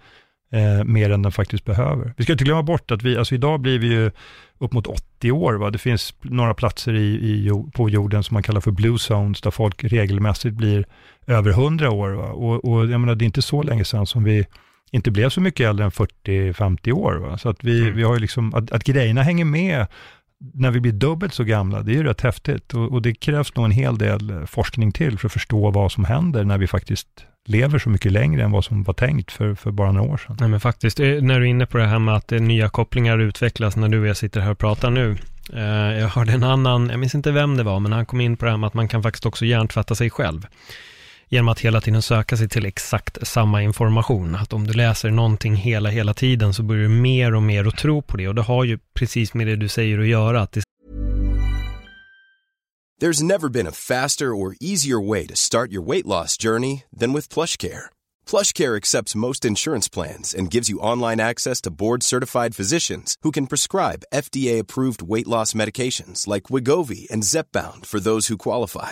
mer än den faktiskt behöver. Vi ska inte glömma bort att idag blir vi ju upp mot 80 år. Va? Det finns några platser på jorden som man kallar för blue zones där folk regelmässigt blir över 100 år. Va? Och jag menar, det är inte så länge sedan som vi inte blev så mycket äldre än 40-50 år. Va? Så att vi har ju liksom, att grejerna hänger med när vi blir dubbelt så gamla, det är ju rätt häftigt. Och det krävs nog en hel del forskning till för att förstå vad som händer när vi faktiskt lever så mycket längre än vad som var tänkt för bara några år sedan. Nej, men faktiskt, när du är inne på det här med att nya kopplingar utvecklas när du och jag sitter här och pratar nu. Jag hörde en annan, jag minns inte vem det var, men han kom in på det här med att man kan faktiskt också hjärntvätta sig själv. Genom att hela tiden söka sig till exakt samma information. Att om du läser någonting hela tiden så börjar du mer och mer att tro på det. Och det har ju precis med det du säger att göra. Att det... There's never been a faster or easier way to start your weight loss journey than with PlushCare. PlushCare accepts most insurance plans and gives you online access to board-certified physicians who can prescribe FDA-approved weight loss medications like Wegovy and Zepbound for those who qualify.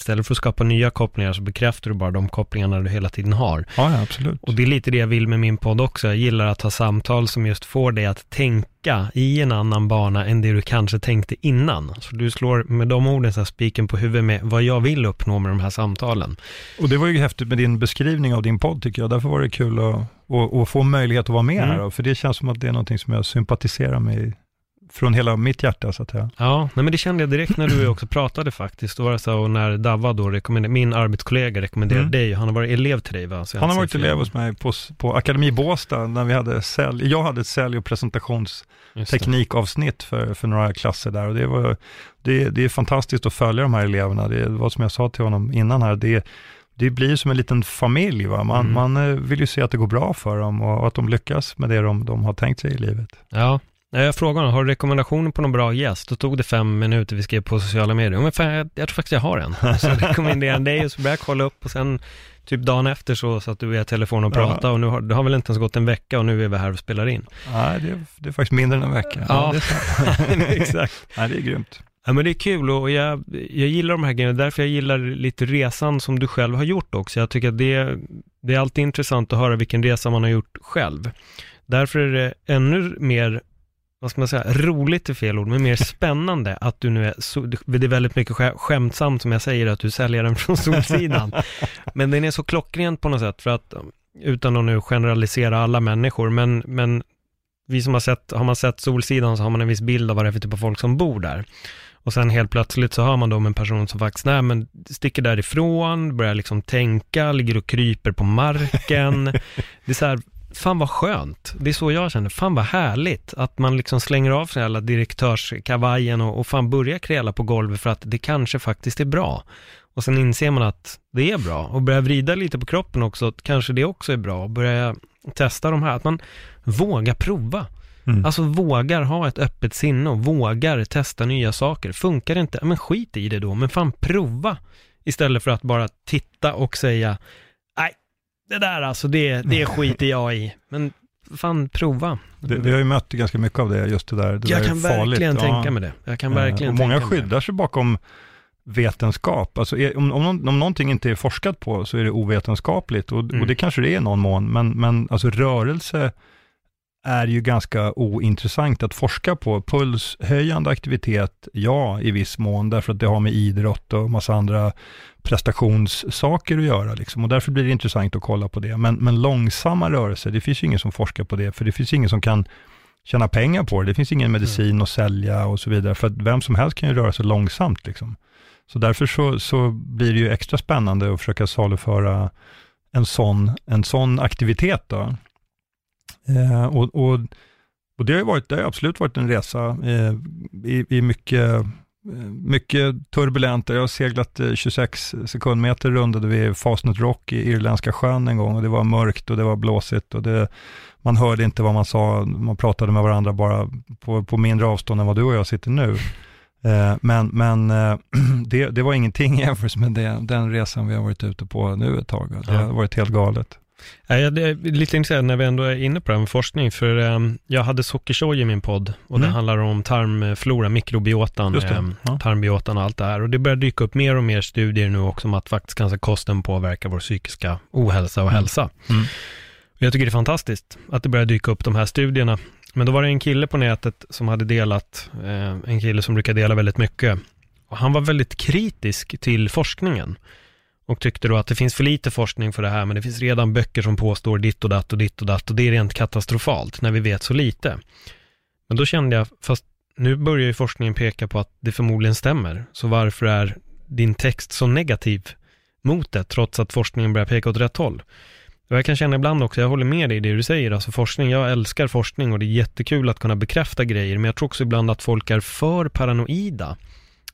Istället för att skapa nya kopplingar så bekräftar du bara de kopplingarna du hela tiden har. Ja, absolut. Och det är lite det jag vill med min podd också. Jag gillar att ha samtal som just får dig att tänka i en annan bana än det du kanske tänkte innan. Så du slår med de orden så här spiken på huvudet med vad jag vill uppnå med de här samtalen. Och det var ju häftigt med din beskrivning av din podd tycker jag. Därför var det kul att få möjlighet att vara med här. För det känns som att det är någonting som jag sympatiserar med från hela mitt hjärta så att säga. Ja, nej, men det kände jag direkt när du också pratade faktiskt. Och när Dava då min arbetskollega rekommenderade dig. Han har varit elev till dig va? Så han har varit elev hos mig på Akademi Båstad när vi hade jag hade ett sälj- och presentationsteknikavsnitt för några klasser där. Och det är fantastiskt att följa de här eleverna. Det var som jag sa till honom innan här. Det blir som en liten familj va? Man vill ju se att det går bra för dem och att de lyckas med det de har tänkt sig i livet. Ja. Jag frågade honom, har du rekommendationer på någon bra gäst? Då tog det 5 minuter vi skrev på sociala medier. Men fan, jag tror faktiskt jag har en. Så rekommenderade jag dig och så började jag kolla upp. Och sen typ dagen efter så satt du i telefonen och pratade. Och nu det har väl inte ens gått en vecka och nu är vi här och spelar in. Nej, det är faktiskt mindre än en vecka. Ja, det är exakt. Nej, det är grymt. Ja, men det är kul och jag gillar de här grejerna. Därför jag gillar lite resan som du själv har gjort också. Jag tycker att det är alltid intressant att höra vilken resa man har gjort själv. Därför är det ännu mer... vad ska man säga, roligt är fel ord, men mer spännande att du nu är, det är väldigt mycket skämtsamt som jag säger att du säljer den från Solsidan. Men den är så klockrent på något sätt för att, utan att nu generalisera alla människor, men vi som har man sett Solsidan så har man en viss bild av vad det är för typ av folk som bor där. Och sen helt plötsligt så hör man då om en person som faktiskt sticker därifrån, börjar liksom tänka, ligger och kryper på marken. Det är så här, fan vad skönt. Det är så jag känner. Fan vad härligt att man liksom slänger av sig alla direktörskavajen och fan börjar kräla på golvet för att det kanske faktiskt är bra. Och sen inser man att det är bra och börjar vrida lite på kroppen också. Att kanske det också är bra. Börja testa de här. Att man vågar prova. Mm. Alltså vågar ha ett öppet sinne och vågar testa nya saker. Funkar det inte? Men skit i det då. Men fan prova. Istället för att bara titta och säga nej. Det där alltså, det skiter jag i. Men fan, prova. Vi har ju mött ganska mycket av det, just det där. Det jag där kan verkligen tänka mig det. Jag kan verkligen och många skyddar sig bakom vetenskap. Alltså, om någonting inte är forskat på så är det ovetenskapligt. Och det kanske det är någon mån. Men alltså, rörelse är ju ganska ointressant att forska på. Pulshöjande aktivitet, ja, i viss mån. Därför att det har med idrott och massa andra prestationssaker att göra. Liksom. Och därför blir det intressant att kolla på det. Men långsamma rörelser, det finns ju ingen som forskar på det. För det finns ingen som kan tjäna pengar på det. Det finns ingen medicin att sälja och så vidare. För att vem som helst kan ju röra sig långsamt. Liksom. Så därför så blir det ju extra spännande att försöka saluföra en sån aktivitet då. Och det har ju absolut varit en resa i mycket mycket turbulent. Jag har seglat 26 sekundmeter, rundade vid Fastnet Rock i Irländska sjön en gång, och det var mörkt och det var blåsigt och det, man hörde inte vad man sa, man pratade med varandra bara på mindre avstånd än vad du och jag sitter nu. Men det var ingenting jämfört med den resan vi har varit ute på nu ett tag. Det har varit helt galet. Jag är lite intresserad när vi ändå är inne på det här med forskning, för jag hade sockershow i min podd och det handlar om tarmflora, mikrobiotan, tarmbiotan och allt det här, och det börjar dyka upp mer och mer studier nu också om att faktiskt kanske kosten påverkar vår psykiska ohälsa och hälsa. Jag tycker det är fantastiskt att det börjar dyka upp de här studierna, men då var det en kille på nätet som hade delat, en kille som brukar dela väldigt mycket, och han var väldigt kritisk till forskningen och tyckte då att det finns för lite forskning för det här, men det finns redan böcker som påstår ditt och datt och ditt och datt, och det är rent katastrofalt när vi vet så lite. Men då kände jag, fast nu börjar ju forskningen peka på att det förmodligen stämmer, så varför är din text så negativ mot det, trots att forskningen börjar peka åt rätt håll? Och jag kan känna ibland också, jag håller med dig i det du säger, alltså forskning, jag älskar forskning och det är jättekul att kunna bekräfta grejer, men jag tror också ibland att folk är för paranoida.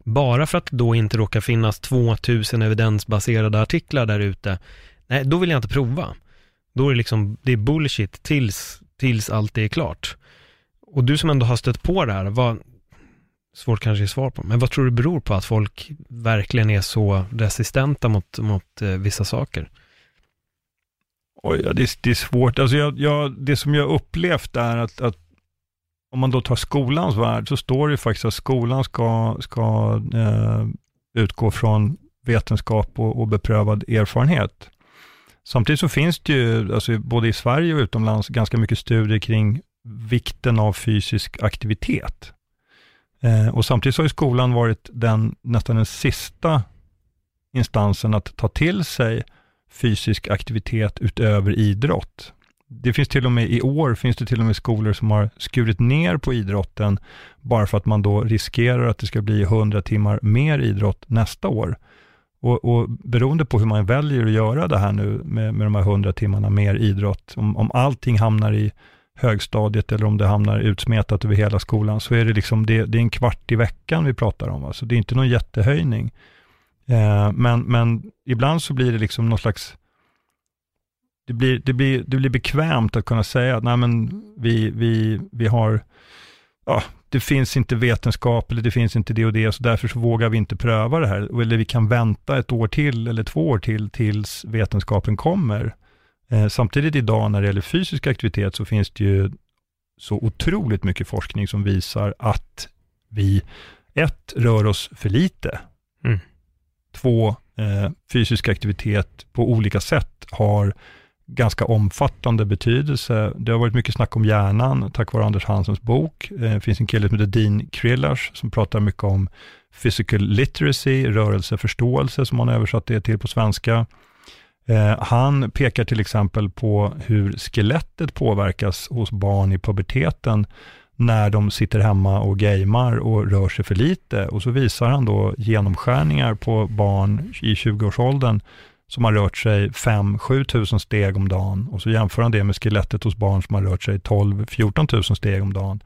Bara för att då inte råkar finnas 2000 evidensbaserade artiklar där ute. Nej, då vill jag inte prova. Då är det liksom, det är bullshit tills allt är klart. Och du som ändå har stött på det här, vad svårt kanske att svara på, men vad tror du beror på att folk verkligen är så resistenta mot vissa saker? Oj, ja, det är svårt. Alltså det som jag upplevt är att om man då tar skolans värld, så står det ju faktiskt att skolan ska utgå från vetenskap och beprövad erfarenhet. Samtidigt så finns det ju, alltså, både i Sverige och utomlands, ganska mycket studier kring vikten av fysisk aktivitet. Och samtidigt så har ju skolan varit nästan den sista instansen att ta till sig fysisk aktivitet utöver idrott. Det finns till och med i år skolor som har skurit ner på idrotten bara för att man då riskerar att det ska bli 100 timmar mer idrott nästa år. Och beroende på hur man väljer att göra det här nu med de här 100 timmarna mer idrott, om allting hamnar i högstadiet eller om det hamnar utsmetat över hela skolan, så är det liksom det är en kvart i veckan vi pratar om. Alltså det är inte någon jättehöjning. Men ibland så blir det liksom någon slags... Det blir bekvämt att kunna säga att nej, men vi har, ja, det finns inte vetenskap eller det finns inte det och det, så därför så vågar vi inte pröva det här, eller vi kan vänta ett år till eller 2 år till tills vetenskapen kommer. Samtidigt idag när det gäller fysisk aktivitet så finns det ju så otroligt mycket forskning som visar att vi rör oss för lite. 2, fysisk aktivitet på olika sätt har ganska omfattande betydelse. Det har varit mycket snack om hjärnan tack vare Anders Hansens bok. Det finns en kille som heter Dean Krillers som pratar mycket om physical literacy, rörelseförståelse som han översatt det till på svenska. Han pekar till exempel på hur skelettet påverkas hos barn i puberteten när de sitter hemma och gamer och rör sig för lite. Och så visar han då genomskärningar på barn i 20-årsåldern som har rört sig 5-7 000 steg om dagen, och så jämför han det med skelettet hos barn som har rört sig 12-14 000 steg om dagen.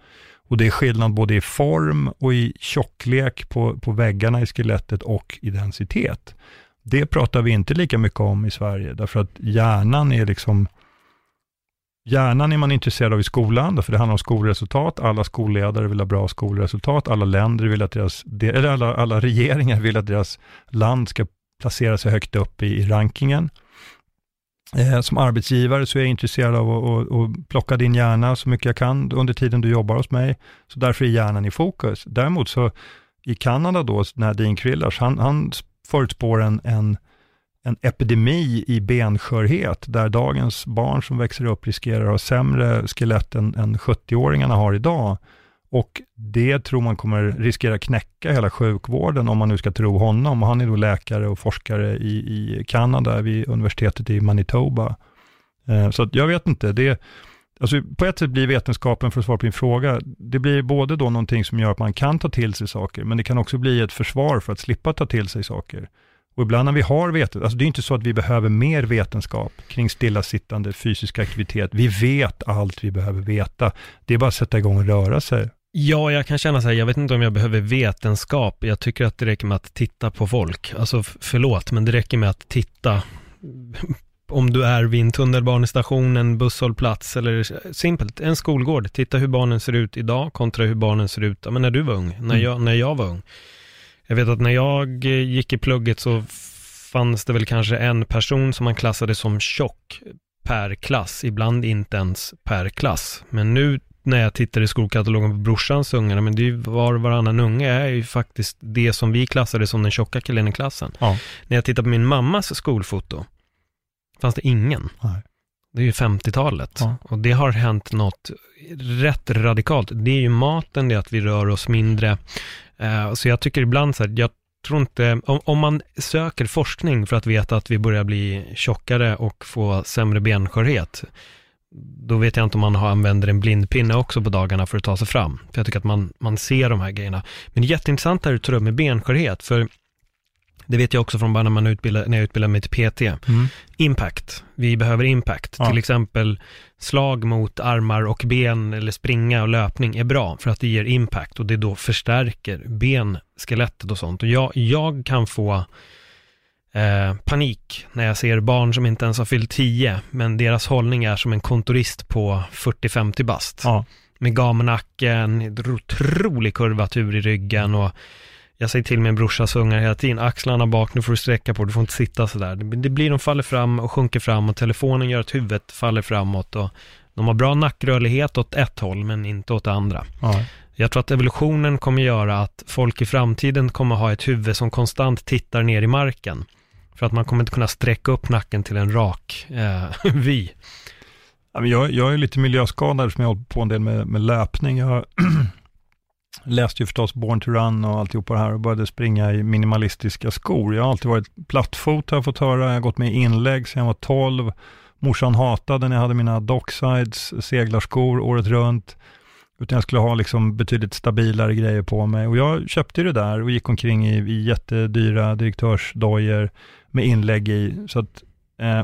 Och det är skillnad både i form och i tjocklek på väggarna i skelettet och i densitet. Det pratar vi inte lika mycket om i Sverige, därför att hjärnan är man intresserad av i skolan, för det handlar om skolresultat. Alla skolledare vill ha bra skolresultat, alla länder vill att alla regeringar vill att deras land ska placera sig högt upp i rankingen. Som arbetsgivare så är jag intresserad av att plocka din hjärna så mycket jag kan under tiden du jobbar hos mig. Så därför är hjärnan i fokus. Däremot så i Kanada då, när Dean Krillers, han förutspår en epidemi i benskörhet där dagens barn som växer upp riskerar att ha sämre skelett än 70-åringarna har idag. Och det tror man kommer riskera knäcka hela sjukvården, om man nu ska tro honom. Och han är då läkare och forskare i Kanada vid universitetet i Manitoba. Så att jag vet inte. Alltså på ett sätt blir vetenskapen, för att svara på din fråga, det blir både då någonting som gör att man kan ta till sig saker, men det kan också bli ett försvar för att slippa ta till sig saker. Och ibland när vi har vetenskap, alltså det är inte så att vi behöver mer vetenskap kring stillasittande fysisk aktivitet. Vi vet allt vi behöver veta. Det är bara att sätta igång och röra sig. Ja, jag kan känna så här, jag vet inte om jag behöver vetenskap. Jag tycker att det räcker med att titta på folk. Alltså, förlåt, men det räcker med att titta. Om du är vid en tunnelbanestation, en busshållplats eller simpelt en skolgård. Titta hur barnen ser ut idag kontra hur barnen ser ut men när du var ung, när jag var ung. Jag vet att när jag gick i plugget så fanns det väl kanske en person som man klassade som tjock per klass. Ibland inte ens per klass. Men nu när jag tittar i skolkatalogen på brorsans ungar, men det är ju varannan unge är ju faktiskt det som vi klassade som den tjocka killen i klassen. Ja. När jag tittar på min mammas skolfoto fanns det ingen. Nej. Det är ju 50-talet. Ja. Och det har hänt något rätt radikalt. Det är ju maten, det att vi rör oss mindre. Så jag tycker ibland så här, jag tror inte, om man söker forskning för att veta att vi börjar bli tjockare och få sämre benskörhet, då vet jag inte om man använder en blindpinne också på dagarna för att ta sig fram. För jag tycker att man ser de här grejerna. Men det är jätteintressant det här du tar upp med benskörhet, för det vet jag också från bara när jag utbildade mig till PT. Mm. Impact. Vi behöver impact. Ja. Till exempel slag mot armar och ben eller springa och löpning är bra för att det ger impact och det då förstärker benskelettet och sånt. Och jag kan få panik när jag ser barn som inte ens har fyllt 10, men deras hållning är som en kontorist på 40-50 bast. Ja. Med gamnacken, otrolig kurvatur i ryggen och jag säger till min brorsas ungar hela tiden, axlarna bak, nu får du sträcka på, du får inte sitta sådär. Det blir de faller fram och sjunker fram och telefonen gör att huvudet faller framåt och de har bra nackrörlighet åt ett håll men inte åt det andra. Ja. Jag tror att evolutionen kommer göra att folk i framtiden kommer ha ett huvud som konstant tittar ner i marken. För att man kommer inte kunna sträcka upp nacken till en rak vy. Jag är lite miljöskadad som jag har hållit på en del med löpning. Jag läste ju förstås Born to Run och alltihopa det här och började springa i minimalistiska skor. Jag har alltid varit plattfot, har jag fått höra. Jag har gått med inlägg sedan jag var 12. Morsan hatade när jag hade mina docksides, seglarskor året runt. Utan jag skulle ha liksom betydligt stabilare grejer på mig. Och jag köpte ju det där och gick omkring i jättedyra direktörsdojer med inlägg i. Så att,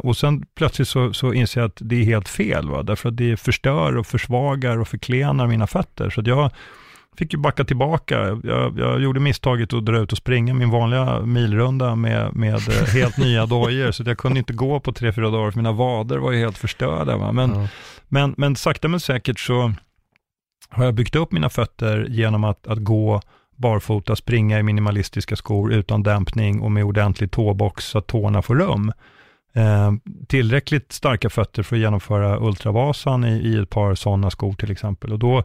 och sen plötsligt så inser jag att det är helt fel. Va? Därför att det förstör och försvagar och förklenar mina fötter. Så att jag fick ju backa tillbaka. Jag gjorde misstaget att dra ut och springa min vanliga milrunda med helt nya dojor. Så att jag kunde inte gå på 3-4 dagar för mina vader var ju helt förstörda. Va? Men sakta men säkert så har jag byggt upp mina fötter genom att gå barfota, springa i minimalistiska skor utan dämpning och med ordentlig tåbox så att tårna får rum. Tillräckligt starka fötter för att genomföra ultravasan i ett par sådana skor till exempel. Och då,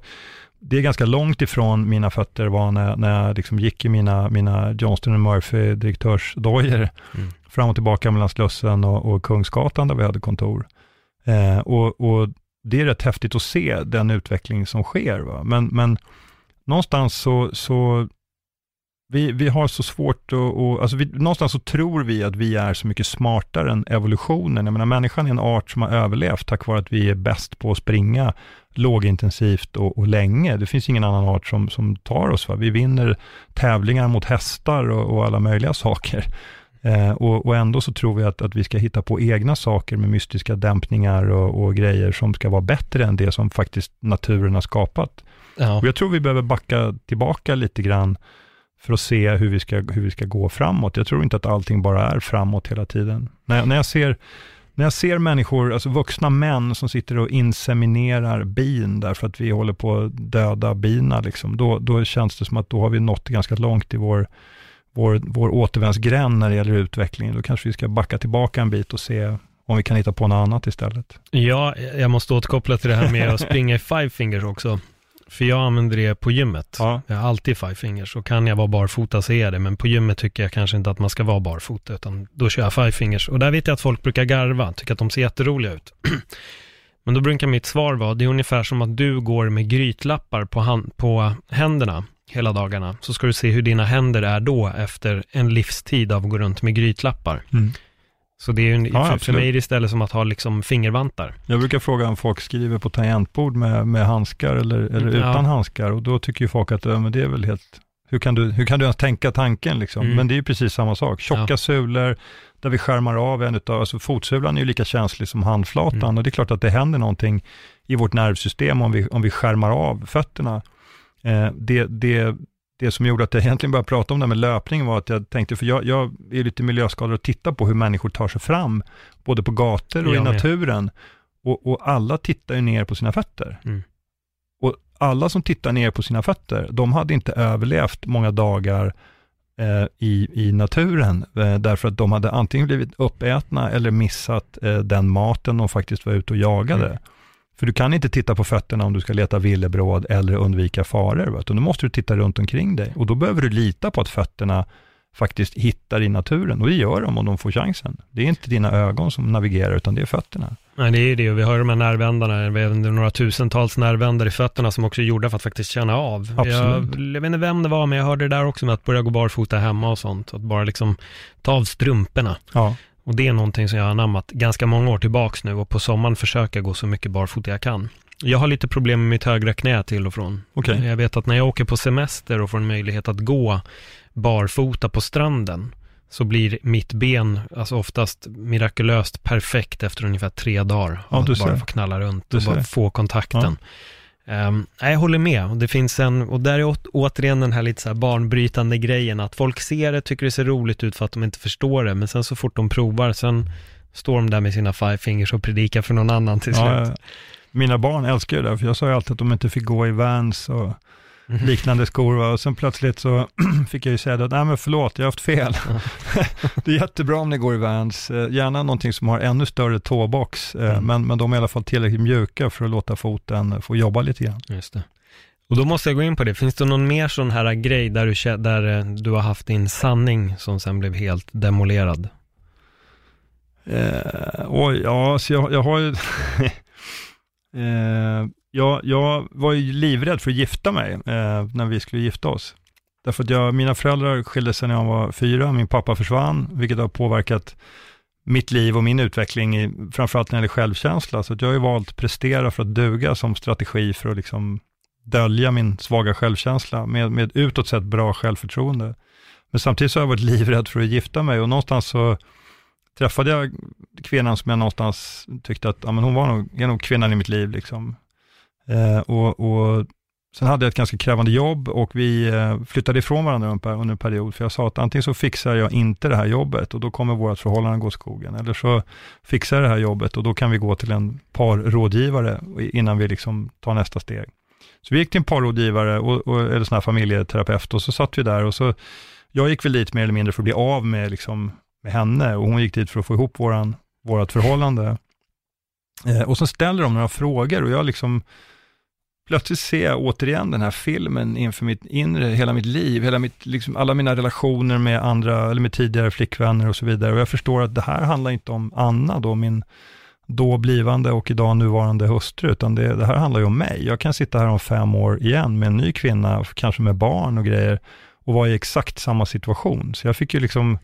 det är ganska långt ifrån mina fötter var när jag liksom gick i mina Johnston & Murphy direktörsdojer fram och tillbaka mellan Slussen och Kungsgatan där vi hade kontor. Och det är rätt häftigt att se den utveckling som sker. Va? Men någonstans så vi har så svårt att alltså någonstans så tror vi att vi är så mycket smartare än evolutionen. Jag menar, människan är en art som har överlevt tack vare att vi är bäst på att springa lågintensivt och länge. Det finns ingen annan art som tar oss. Va? Vi vinner tävlingar mot hästar och alla möjliga saker. Och ändå så tror vi att vi ska hitta på egna saker med mystiska dämpningar och grejer som ska vara bättre än det som faktiskt naturen har skapat. Ja. Och jag tror vi behöver backa tillbaka lite grann för att se hur vi ska gå framåt. Jag tror inte att allting bara är framåt hela tiden. När jag ser människor, alltså vuxna män som sitter och inseminerar bin därför att vi håller på att döda bina liksom, då känns det som att då har vi nått ganska långt i vår återvändsgränd när det gäller utvecklingen. Då kanske vi ska backa tillbaka en bit och se om vi kan hitta på något annat istället. Ja, jag måste återkoppla till det här med att springa i five fingers också. För jag använder det på gymmet. Ja. Jag har alltid five fingers och kan jag vara barfota så är det. Men på gymmet tycker jag kanske inte att man ska vara barfota utan då kör jag five fingers. Och där vet jag att folk brukar garva. Tycker att de ser jätteroliga ut. Men då brukar mitt svar vara, det är ungefär som att du går med grytlappar på händerna hela dagarna, så ska du se hur dina händer är då efter en livstid av att gå runt med grytlappar. Mm. Så det är ju för mig är det istället som att ha liksom fingervantar. Jag brukar fråga om folk skriver på tangentbord med handskar eller utan handskar, och då tycker ju folk att men det är väl helt, hur kan du ens tänka tanken liksom? Mm. Men det är ju precis samma sak. Tjocka sulor där vi skärmar av alltså fotsulan är ju lika känslig som handflatan och det är klart att det händer någonting i vårt nervsystem om vi skärmar av fötterna. Det som gjorde att jag egentligen började prata om det här med löpning var att jag tänkte, för jag är lite miljöskadad att titta på hur människor tar sig fram, både på gator och i naturen. Och alla tittar ju ner på sina fötter. Mm. Och alla som tittar ner på sina fötter, de hade inte överlevt många dagar i naturen. Därför att de hade antingen blivit uppätna eller missat den maten de faktiskt var ute och jagade. Mm. För du kan inte titta på fötterna om du ska leta villebråd eller undvika faror. Utan då måste du titta runt omkring dig. Och då behöver du lita på att fötterna faktiskt hittar i naturen. Och det gör de om de får chansen. Det är inte dina ögon som navigerar, utan det är fötterna. Nej, det är det. Och vi har de här nervändarna. Vi har några tusentals nervändare i fötterna som också är gjorda för att faktiskt känna av. Jag vet inte vem det var, men jag hörde det där också med att börja gå barfota hemma och sånt. Att bara liksom ta av strumporna. Ja. Och det är någonting som jag har anammat ganska många år tillbaks nu, och på sommaren försöker gå så mycket barfota jag kan. Jag har lite problem med mitt högra knä till och från. Okay. Jag vet att när jag åker på semester och får en möjlighet att gå barfota på stranden, så blir mitt ben alltså oftast mirakulöst perfekt efter ungefär 3 dagar. Ja, att bara få knalla runt och bara få kontakten. Ja. Jag håller med. Det finns och där är återigen den här lite så här barnbrytande grejen, att folk ser det, tycker det ser roligt ut för att de inte förstår det, men sen så fort de provar, sen står de där med sina five fingers och predikar för någon annan till slut. Ja, mina barn älskar ju det, för jag sa ju alltid att de inte fick gå i Vans och liknande skor, va? Och sen plötsligt så fick jag ju säga att nej, men förlåt, jag har haft fel. Det är jättebra om ni går i Vans, gärna någonting som har ännu större tåbox, men de är i alla fall tillräckligt mjuka för att låta foten få jobba lite grann. Just det. Och då måste jag gå in på det. Finns det någon mer sån här grej där du har haft din sanning som sen blev helt demolerad? Jag har ju Jag var ju livrädd för att gifta mig när vi skulle gifta oss. Därför att mina föräldrar skilde sig när jag var 4. Min pappa försvann, vilket har påverkat mitt liv och min utveckling, framförallt när det gäller självkänsla. Så att jag har ju valt att prestera för att duga som strategi för att liksom dölja min svaga självkänsla med utåt sett bra självförtroende. Men samtidigt så har jag varit livrädd för att gifta mig, och någonstans så träffade jag kvinnan som jag någonstans tyckte att men hon är nog kvinnan i mitt liv liksom. Och sen hade jag ett ganska krävande jobb, och vi flyttade ifrån varandra under en period, för jag sa att antingen så fixar jag inte det här jobbet och då kommer vårt förhållande gå åt skogen, eller så fixar jag det här jobbet och då kan vi gå till en par rådgivare innan vi liksom tar nästa steg. Så vi gick till en par rådgivare eller sån här familjeterapeut, och så satt vi där, och så jag gick väl dit mer eller mindre för att bli av med, liksom, med henne, och hon gick dit för att få ihop vårat förhållande. Och så ställer de några frågor, och jag liksom plötsligt ser jag återigen den här filmen inför mitt inre, hela mitt liv, liksom alla mina relationer med andra eller med tidigare flickvänner och så vidare. Och jag förstår att det här handlar inte om Anna då, min då blivande och idag nuvarande hustru, utan det här handlar ju om mig. Jag kan sitta här om 5 år igen med en ny kvinna, kanske med barn och grejer, och vara i exakt samma situation. Så jag fick ju liksom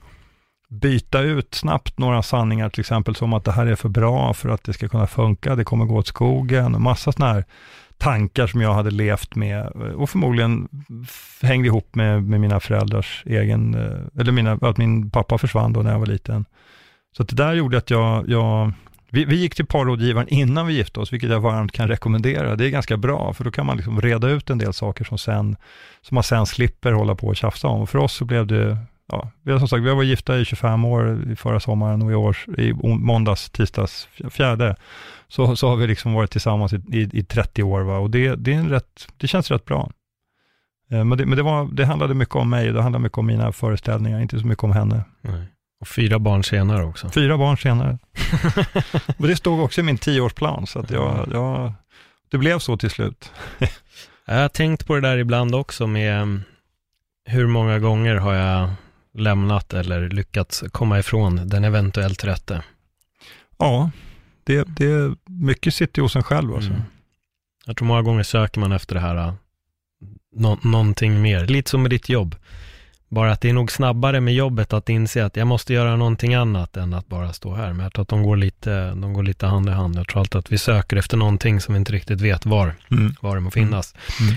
byta ut snabbt några sanningar, till exempel som att det här är för bra för att det ska kunna funka, det kommer gå åt skogen och massa sådana här tankar som jag hade levt med, och förmodligen hängde ihop med mina föräldrars egen, eller att min pappa försvann då när jag var liten. Så att det där gjorde att vi gick till parrådgivaren innan vi gifte oss, vilket jag varmt kan rekommendera. Det är ganska bra, för då kan man liksom reda ut en del saker som man sen slipper hålla på och tjafsa om. Och för oss så blev det, vi har som sagt, vi var gifta i 25 år i förra sommaren, och i måndags, tisdags, fjärde, så har vi liksom varit tillsammans i 30 år. Va? Och det känns rätt bra. Men det handlade mycket om mig, det handlade mycket om mina föreställningar, inte så mycket om henne. Nej. Och 4 barn senare också. 4 barn senare. Och det stod också i min 10-årsplan, så att det blev så till slut. Jag har tänkt på det där ibland också, med hur många gånger har jag lämnat eller lyckats komma ifrån den eventuellt rätte. Ja, det är mycket sitter hos en själv alltså. Mm. Jag tror många gånger söker man efter det här någonting mer. Lite som med ditt jobb. Bara att det är nog snabbare med jobbet att inse att jag måste göra någonting annat än att bara stå här. Men jag tror att de går lite hand i hand. Jag tror alltid att vi söker efter någonting som vi inte riktigt vet var det må finnas. Mm.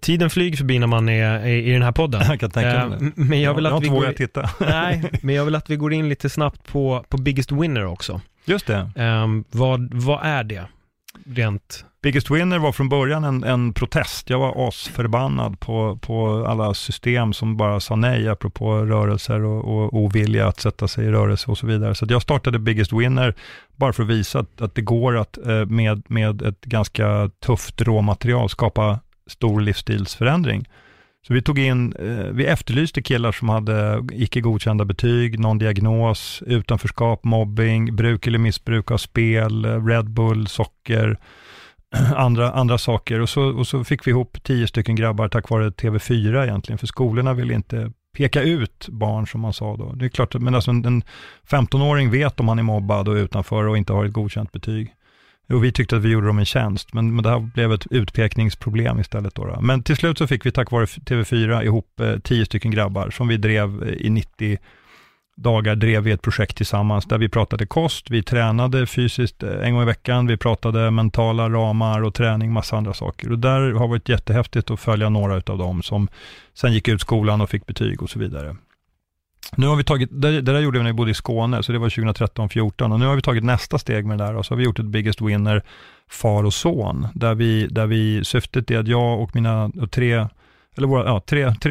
Tiden flyger förbi när man är i den här podden. Jag kan tänka mig det. Men jag vill att vi går titta. Nej, men jag vill att vi går in lite snabbt på Biggest Winner också. Just det. Vad är det? rent... Biggest Winner var från början en protest. Jag var asförbannad på alla system som bara sa nej apropå rörelser och ovilja att sätta sig i rörelse och så vidare. Så jag startade Biggest Winner bara för att visa att det går att med ett ganska tufft råmaterial skapa stor livsstilsförändring. Så vi tog in, vi efterlyste killar som hade icke godkända betyg, någon diagnos, utanförskap, mobbing, bruk eller missbruk av spel, Red Bull, socker, andra saker. Och så fick vi ihop 10 stycken grabbar tack vare TV4 egentligen, för skolorna ville inte peka ut barn som man sa då. Det är klart, men alltså en 15-åring vet om han är mobbad och utanför och inte har ett godkänt betyg. Och vi tyckte att vi gjorde dem en tjänst, men det här blev ett utpekningsproblem istället då. Men till slut så fick vi tack vare TV4 ihop 10 stycken grabbar som vi drev i 90 dagar, drev vi ett projekt tillsammans där vi pratade kost, vi tränade fysiskt en gång i veckan, vi pratade mentala ramar och träning, massa andra saker. Och där har varit jättehäftigt att följa några av dem som sen gick ut skolan och fick betyg och så vidare. Nu har vi tagit, det där gjorde vi när vi bodde i Skåne, så det var 2013-14, och nu har vi tagit nästa steg med det där, och så har vi gjort ett Biggest Winner Far och son, där vi syftet är att jag och mina tre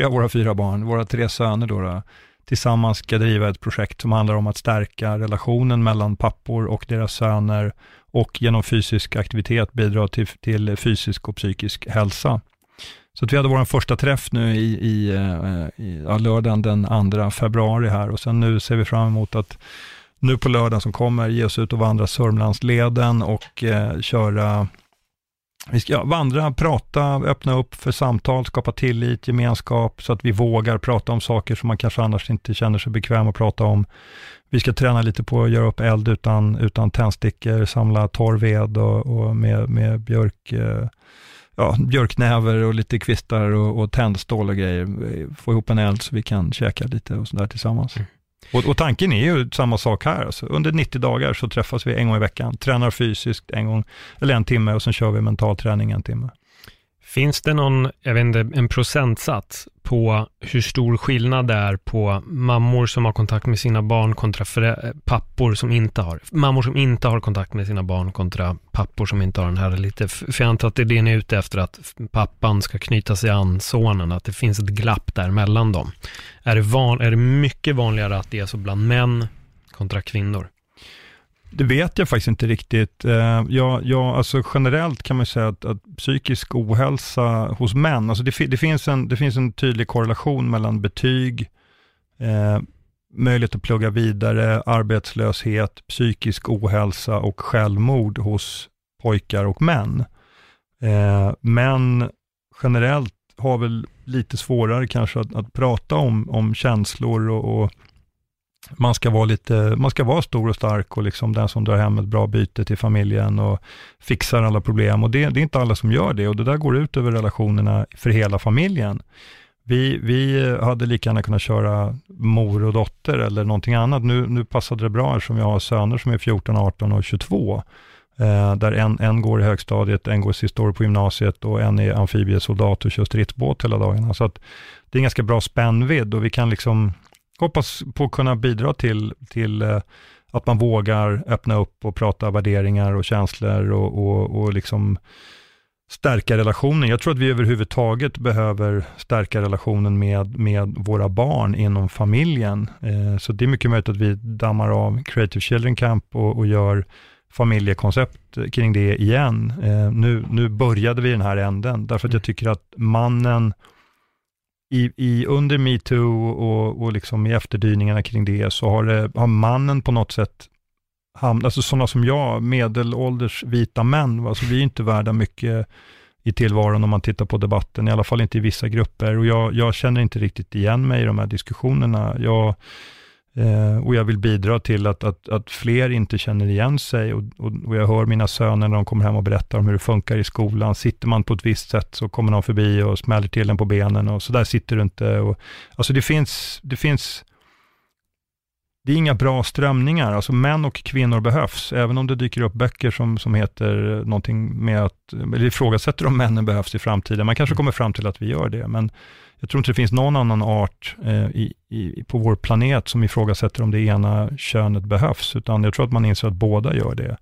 av våra 4 barn, våra 3 söner då, tillsammans ska driva ett projekt som handlar om att stärka relationen mellan pappor och deras söner och genom fysisk aktivitet bidra till fysisk och psykisk hälsa. Så att vi hade vår första träff nu i lördagen den 2 februari här, och sen nu ser vi fram emot att nu på lördagen som kommer ge oss ut och vandra Sørmlandsleden och köra, vi ska vandra, prata, öppna upp för samtal, skapa tillit, gemenskap så att vi vågar prata om saker som man kanske annars inte känner sig bekväm att prata om. Vi ska träna lite på att göra upp eld utan tändstickor, samla torrved och med björk... björknäver och lite kvistar och tändstål och grejer. Få ihop en eld så vi kan käka lite och sådär tillsammans. Mm. Och tanken är ju samma sak här. Alltså, under 90 dagar så träffas vi en gång i veckan. Tränar fysiskt en timme och sen kör vi mental träning en timme. Finns det någon, jag vet inte, en procentsats på hur stor skillnad det är på mammor som har kontakt med sina barn kontra pappor som inte har? Mammor som inte har kontakt med sina barn kontra pappor som inte har den här lite... För jag antar att det är det ni är ute efter, att pappan ska knyta sig an sonen, att det finns ett glapp där mellan dem. Är det mycket vanligare att det är så bland män kontra kvinnor? Det vet jag faktiskt inte riktigt. Alltså generellt kan man säga att psykisk ohälsa hos män, alltså det finns en tydlig korrelation mellan betyg, möjlighet att plugga vidare, arbetslöshet, psykisk ohälsa och självmord hos pojkar och män. Män generellt har väl lite svårare kanske att prata om känslor och man ska vara stor och stark och liksom den som drar hem ett bra byte till familjen och fixar alla problem, och det är inte alla som gör det, och det där går ut över relationerna för hela familjen. Vi hade lika gärna kunnat köra mor och dotter eller någonting annat. Nu passade det bra eftersom jag har söner som är 14, 18 och 22, där en går i högstadiet, en går sista året på gymnasiet och en är amfibiesoldat och kör stridsbåt hela dagarna. Så att det är en ganska bra spännvidd, och vi kan liksom hoppas på att kunna bidra till att man vågar öppna upp och prata värderingar och känslor och liksom stärka relationen. Jag tror att vi överhuvudtaget behöver stärka relationen med våra barn inom familjen. Så det är mycket möjligt att vi dammar av Creative Children Camp och gör familjekoncept kring det igen. Nu började vi den här änden, därför att jag tycker att mannen... under MeToo och liksom i efterdyningarna kring det så har mannen på något sätt hamnat, alltså sådana som jag, medelålders vita män, va? Så vi är inte värda mycket i tillvaron om man tittar på debatten, i alla fall inte i vissa grupper, och jag känner inte riktigt igen mig i de här diskussionerna. Och jag vill bidra till att fler inte känner igen sig, och jag hör mina söner när de kommer hem och berättar om hur det funkar i skolan. Sitter man på ett visst sätt så kommer de förbi och smäller till en på benen, och så där sitter du inte. Och, alltså det är inga bra strömningar. Alltså män och kvinnor behövs, även om det dyker upp böcker som heter någonting med att, eller ifrågasätter om männen behövs i framtiden. Man kanske kommer fram till att vi gör det, men jag tror inte det finns någon annan art på vår planet som ifrågasätter om det ena könet behövs, utan jag tror att man inser att båda gör det.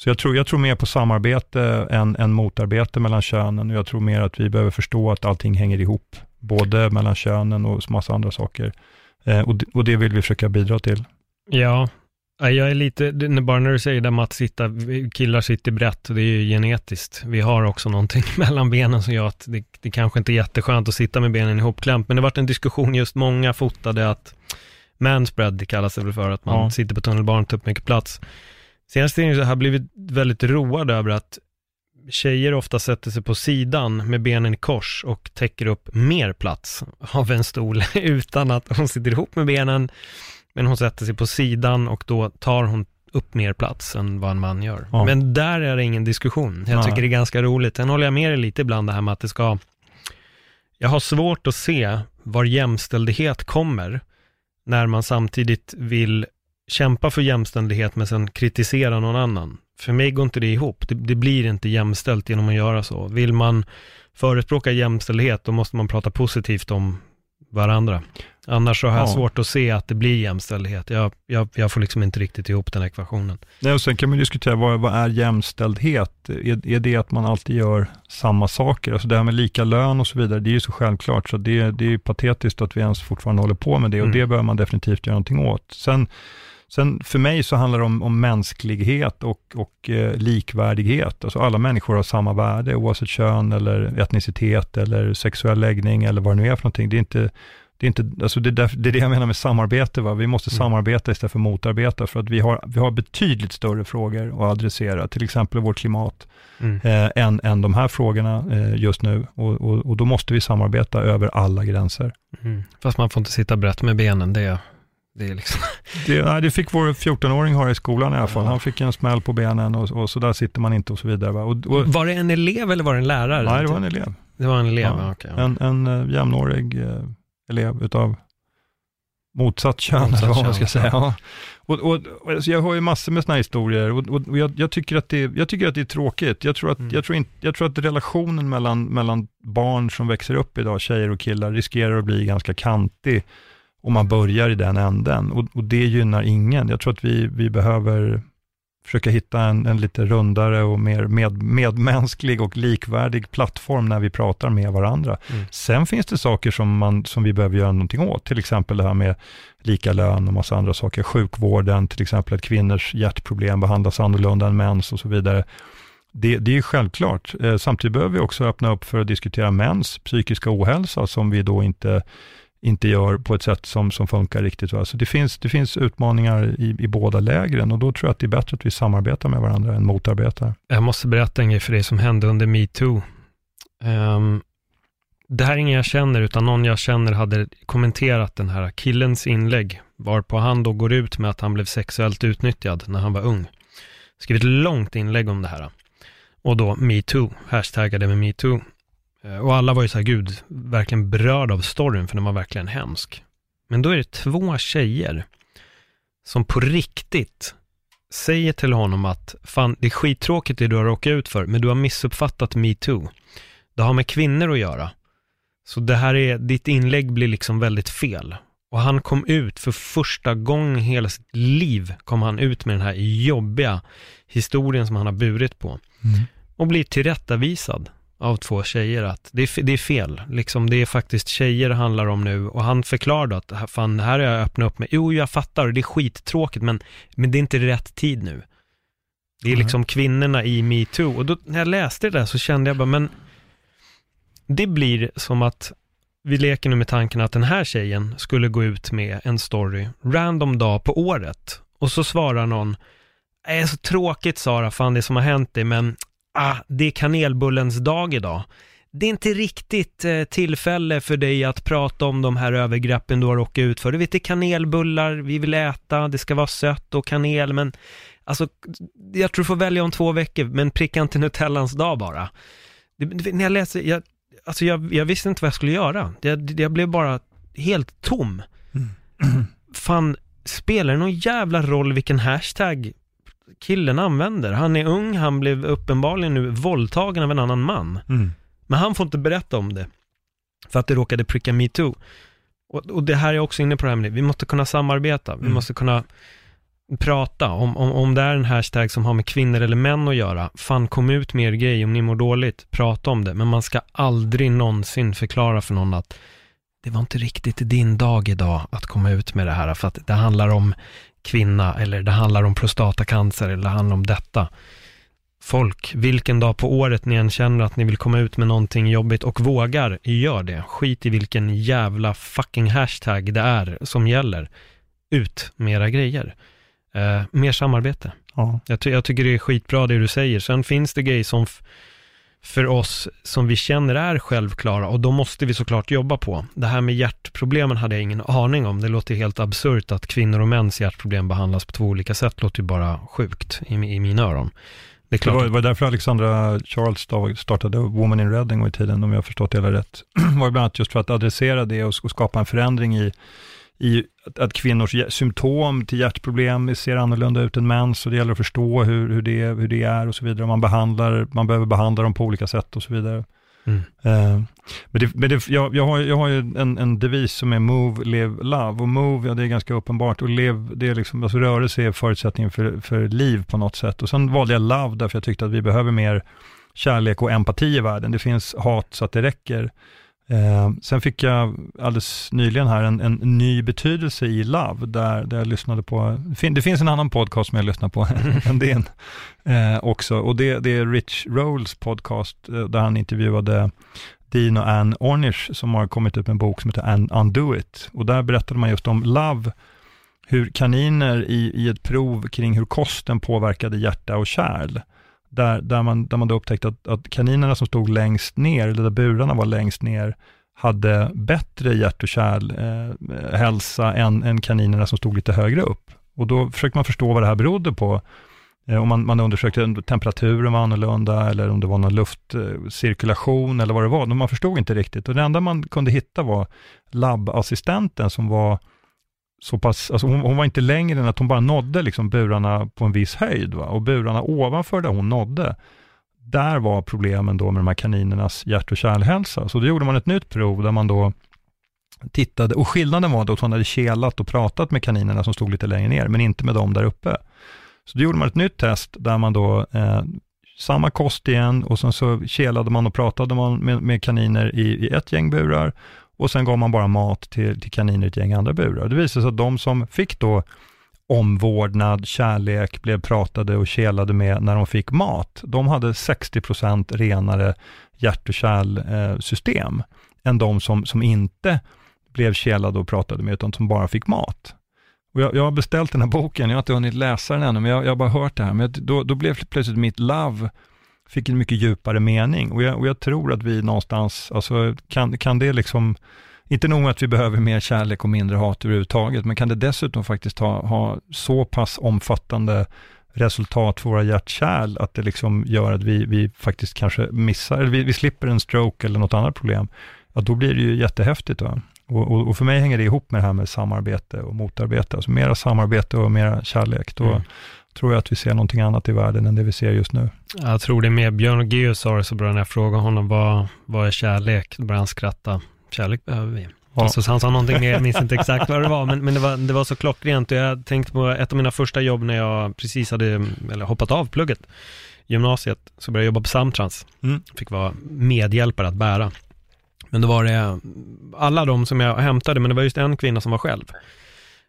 Så jag tror mer på samarbete än motarbete mellan könen, och jag tror mer att vi behöver förstå att allting hänger ihop, både mellan könen och massa andra saker. Och det vill vi försöka bidra till. Ja, jag är lite, bara när du säger det med att killar sitter brett, det är ju genetiskt. Vi har också någonting mellan benen som gör att det kanske inte är jätteskönt att sitta med benen ihopklämt. Men det har varit en diskussion, just många fotade att manspread, det kallas det väl för, att man sitter på tunnelbanan och tar upp mycket plats. Senast tiden har jag blivit väldigt road över att tjejer ofta sätter sig på sidan med benen i kors och täcker upp mer plats av en stol utan att hon sitter ihop med benen, men hon sätter sig på sidan och då tar hon upp mer plats än vad en man gör. Ja. Men där är det ingen diskussion. Jag tycker det är ganska roligt. Sen håller jag med dig lite ibland det här med att jag har svårt att se var jämställdhet kommer när man samtidigt vill kämpa för jämställdhet men sen kritisera någon annan. För mig går inte det ihop. Det blir inte jämställt genom att göra så. Vill man förespråka jämställdhet, då måste man prata positivt om varandra. Annars så har jag svårt att se att det blir jämställdhet. Jag får liksom inte riktigt ihop den ekvationen. Nej, och sen kan man diskutera vad är jämställdhet? Är det att man alltid gör samma saker? Alltså det här med lika lön och så vidare, det är ju så självklart. Så det är ju patetiskt att vi ens fortfarande håller på med det, och det bör man definitivt göra någonting åt. Sen för mig så handlar det om mänsklighet och likvärdighet. Alltså alla människor har samma värde, oavsett kön eller etnicitet eller sexuell läggning eller vad det nu är för någonting. Det är det jag menar med samarbete. Va? Vi måste samarbeta istället för motarbeta, för att vi har betydligt större frågor att adressera, till exempel vårt klimat, än de här frågorna just nu. Och då måste vi samarbeta över alla gränser. Mm. Fast man får inte sitta brett med benen, det är liksom... Det fick vår 14-åring ha i skolan i alla fall. Han fick en smäll på benen och så där sitter man inte och så vidare. Va? Och... Var det en elev eller var det en lärare? Nej, det var en elev. Det var en elev, okej. Okay. En jämnårig... elev utav motsatt kön, eller vad man ska säga. Ja. Och jag har ju massor med såna här historier, och jag tycker att det är tråkigt. Jag tror att relationen mellan barn som växer upp idag, tjejer och killar, riskerar att bli ganska kantig om man börjar i den änden, och det gynnar ingen. Jag tror att vi behöver försöka hitta en lite rundare och mer medmänsklig och likvärdig plattform när vi pratar med varandra. Mm. Sen finns det saker som vi behöver göra någonting åt, till exempel det här med lika lön och massa andra saker. Sjukvården, till exempel, att kvinnors hjärtproblem behandlas annorlunda än mäns och så vidare. Det är ju självklart. Samtidigt behöver vi också öppna upp för att diskutera mäns psykiska ohälsa, som vi då inte gör på ett sätt som funkar riktigt. Va? Så det finns utmaningar i båda lägren, och då tror jag att det är bättre att vi samarbetar med varandra än motarbetar. Jag måste berätta en grej för dig som hände under MeToo. Det här är ingen jag känner, utan någon jag känner hade kommenterat den här killens inlägg, varpå han då går ut med att han blev sexuellt utnyttjad när han var ung. Skrivit ett långt inlägg om det här. Och då MeToo, hashtagade med MeToo. Och alla var ju så här, gud, verkligen berörd av storyn, för den var verkligen hemsk. Men då är det två tjejer som på riktigt säger till honom att fan, det är skittråkigt det du har råkat ut för, men du har missuppfattat MeToo. Det har med kvinnor att göra. Så det här är, ditt inlägg blir liksom väldigt fel. Och han kom ut för första gången i hela sitt liv, kom han ut med den här jobbiga historien som han har burit på. Mm. Och blir tillrättavisad av två tjejer att det är fel. Liksom, det är faktiskt tjejer det handlar om nu. Och han förklarade att fan, här har jag öppnat upp mig. Jo, jag fattar, det är skittråkigt, men det är inte rätt tid nu. Det är liksom kvinnorna i MeToo. Och då, när jag läste det där, så kände jag bara, men det blir som att vi leker nu med tanken att den här tjejen skulle gå ut med en story random dag på året. Och så svarar någon, är så tråkigt Sara, fan det som har hänt dig, men det är kanelbullens dag idag. Det är inte riktigt tillfälle för dig att prata om de här övergreppen du har råkat ut för. Du vet, det är kanelbullar vi vill äta, det ska vara sött och kanel, men alltså, jag tror du får välja om 2 veckor, men pricka inte Nutellans dag bara. När jag läser, jag visste inte vad jag skulle göra. Jag blev bara helt tom. Fan, spelar det någon jävla roll vilken hashtag killen använder? Han är ung, han blev uppenbarligen nu våldtagen av en annan man. Men han får inte berätta om det, för att det råkade pricka MeToo. Och det här är också inne på det här med det. Vi måste kunna samarbeta. Vi måste kunna prata om det är en hashtag som har med kvinnor eller män att göra, fan, kom ut med er grej om ni mår dåligt, prata om det, men man ska aldrig någonsin förklara för någon att det var inte riktigt din dag idag att komma ut med det här, för att det handlar om kvinna, eller det handlar om prostatacancer, eller det handlar om detta. Folk, vilken dag på året ni än känner att ni vill komma ut med någonting jobbigt och vågar, gör det. Skit i vilken jävla fucking hashtag det är som gäller. Ut med era grejer. Mer samarbete. Ja. Jag tycker det är skitbra det du säger. Sen finns det grejer som för oss som vi känner är självklara, och då måste vi såklart jobba på. Det här med hjärtproblemen hade jag ingen aning om. Det låter helt absurt att kvinnor och mäns hjärtproblem behandlas på två olika sätt. Det låter ju bara sjukt i mina öron. Det var därför Alexandra Charles startade Woman in Reading i tiden, om jag har förstått hela rätt. Det var bland annat just för att adressera det och skapa en förändring i att kvinnors symptom till hjärtproblem ser annorlunda ut än mäns, så det gäller att förstå hur det är och så vidare. Man behöver behandla dem på olika sätt och så vidare. Mm. Jag har ju en devis som är Move, Live, Love, och Move, ja, det är ganska uppenbart, och Live, det är liksom, alltså rörelse är förutsättningen för liv på något sätt, och sen valde jag Love därför jag tyckte att vi behöver mer kärlek och empati i världen. Det finns hat så att det räcker. Sen fick jag alldeles nyligen här en ny betydelse i Love, där jag lyssnade på, det finns en annan podcast som jag lyssnar på än din också, och det är Rich Rolls podcast, där han intervjuade Dean och Ann Ornish, som har kommit ut med en bok som heter Undo It, och där berättade man just om Love, hur kaniner i ett prov kring hur kosten påverkade hjärta och kärl. Där man då upptäckte att kaninerna som stod längst ner, eller där burarna var längst ner, hade bättre hjärt- och kärlhälsa än kaninerna som stod lite högre upp. Och då försökte man förstå vad det här berodde på. Om man undersökte om temperaturen var annorlunda, eller om det var någon luftcirkulation eller vad det var. Men man förstod inte riktigt. Och det enda man kunde hitta var labbassistenten, som var så pass, alltså hon var inte längre än att hon bara nådde liksom burarna på en viss höjd, va? Och burarna ovanför där hon nådde, där var problemen då med de här kaninernas hjärt- och kärlhälsa. Så då gjorde man ett nytt prov där man då tittade, och skillnaden var då att hon hade kelat och pratat med kaninerna som stod lite längre ner, men inte med dem där uppe. Så då gjorde man ett nytt test där man då samma kost igen, och sen så kelade man och pratade man med kaniner i ett gäng burar. Och sen gav man bara mat till kaniner i ett gäng andra burar. Det visade sig att de som fick då omvårdnad, kärlek, blev pratade och kelade med när de fick mat, de hade 60% renare hjärt- och kärlsystem än de som inte blev kelade och pratade med, utan som bara fick mat. Och jag har beställt den här boken, jag har inte hunnit läsa den ännu, men jag har bara hört det här. Men då blev plötsligt mitt love, fick en mycket djupare mening, och jag tror att vi någonstans, alltså kan det liksom, inte nog att vi behöver mer kärlek och mindre hat överhuvudtaget, men kan det dessutom faktiskt ha så pass omfattande resultat för våra hjärtkärl att det liksom gör att vi faktiskt kanske missar, eller vi slipper en stroke eller något annat problem, att då blir det ju jättehäftigt, va? Och för mig hänger det ihop med det här med samarbete och motarbete, alltså mera samarbete och mera kärlek, då tror jag att vi ser någonting annat i världen än det vi ser just nu. Jag tror det är med. Björn Geo sa det så bra när jag frågade honom vad är kärlek? Då började han skratta. Kärlek behöver vi. Ja. Så han sa någonting mer, jag minns inte exakt vad det var, men det var så klockrent. Och jag tänkte på ett av mina första jobb när jag precis hade hoppat av plugget gymnasiet, så började jag jobba på Samtrans. Fick vara medhjälpare att bära. Men då var det alla de som jag hämtade, men det var just en kvinna som var själv.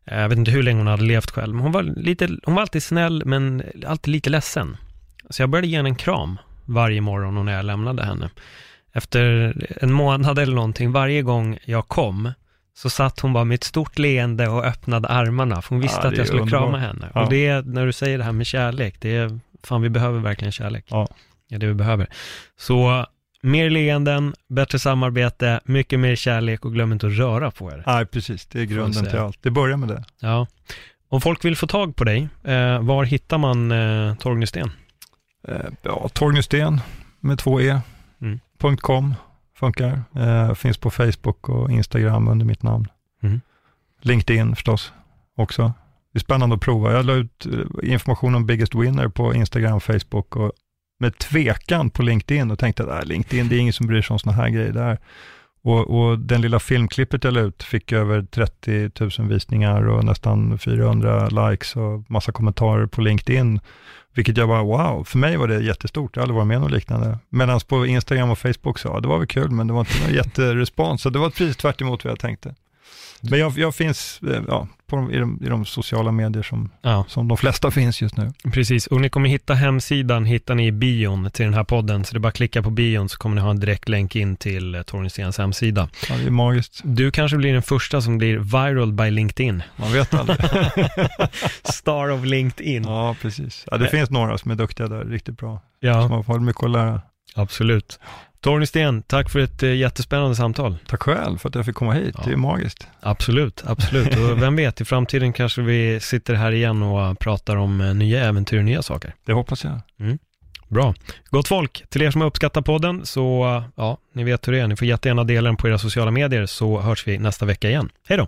Jag vet inte hur länge hon hade levt själv. Men hon var alltid snäll, men alltid lite ledsen. Så jag började ge henne en kram varje morgon och när jag lämnade henne. Efter en månad eller någonting, varje gång jag kom, så satt hon bara med ett stort leende och öppnade armarna. För hon visste att jag skulle krama henne. Ja. Och det, när du säger det här med kärlek, det är, fan, vi behöver verkligen kärlek. Ja. Det är det vi behöver. Så mer leenden, bättre samarbete, mycket mer kärlek, och glöm inte att röra på er. Nej, precis. Det är grunden till allt. Det börjar med det. Ja. Om folk vill få tag på dig, var hittar man Torgny Steen? Torgny Steen med 2e. .com funkar. Finns på Facebook och Instagram under mitt namn. LinkedIn förstås också. Det är spännande att prova. Jag la ut information om Biggest Winner på Instagram, Facebook och med tvekan på LinkedIn, och tänkte att LinkedIn, det är ingen som bryr sig om såna här grejer där. Och den lilla filmklippet jag la ut fick över 30 000 visningar och nästan 400 likes och massa kommentarer på LinkedIn. Vilket jag bara, wow, för mig var det jättestort. Jag hade aldrig varit med om något liknande. Medan på Instagram och Facebook så, ja, det var väl kul, men det var inte någon jätterespons. Så det var precis tvärt emot vad jag tänkte. Men jag finns på de sociala medier som de flesta finns just nu. Precis, och ni kommer hitta hemsidan, hittar ni i bion till den här podden. Så det är bara att klicka på bion så kommer ni ha en direkt länk in till Torgny Steens hemsida. Ja, det är magiskt. Du kanske blir den första som blir viral by LinkedIn. Man vet aldrig. Star of LinkedIn. Ja, precis. Ja, det finns några som är duktiga där, riktigt bra. Ja. Som har mycket att lära. Absolut. Torgny Steen, tack för ett jättespännande samtal. Tack själv för att jag fick komma hit, ja. Det är magiskt. Absolut, absolut. Och vem vet, i framtiden kanske vi sitter här igen och pratar om nya äventyr och nya saker. Det hoppas jag. Mm. Bra. Gott folk, till er som uppskattar podden så, ja, ni vet hur det är. Ni får jättegärna dela den på era sociala medier så hörs vi nästa vecka igen. Hej då!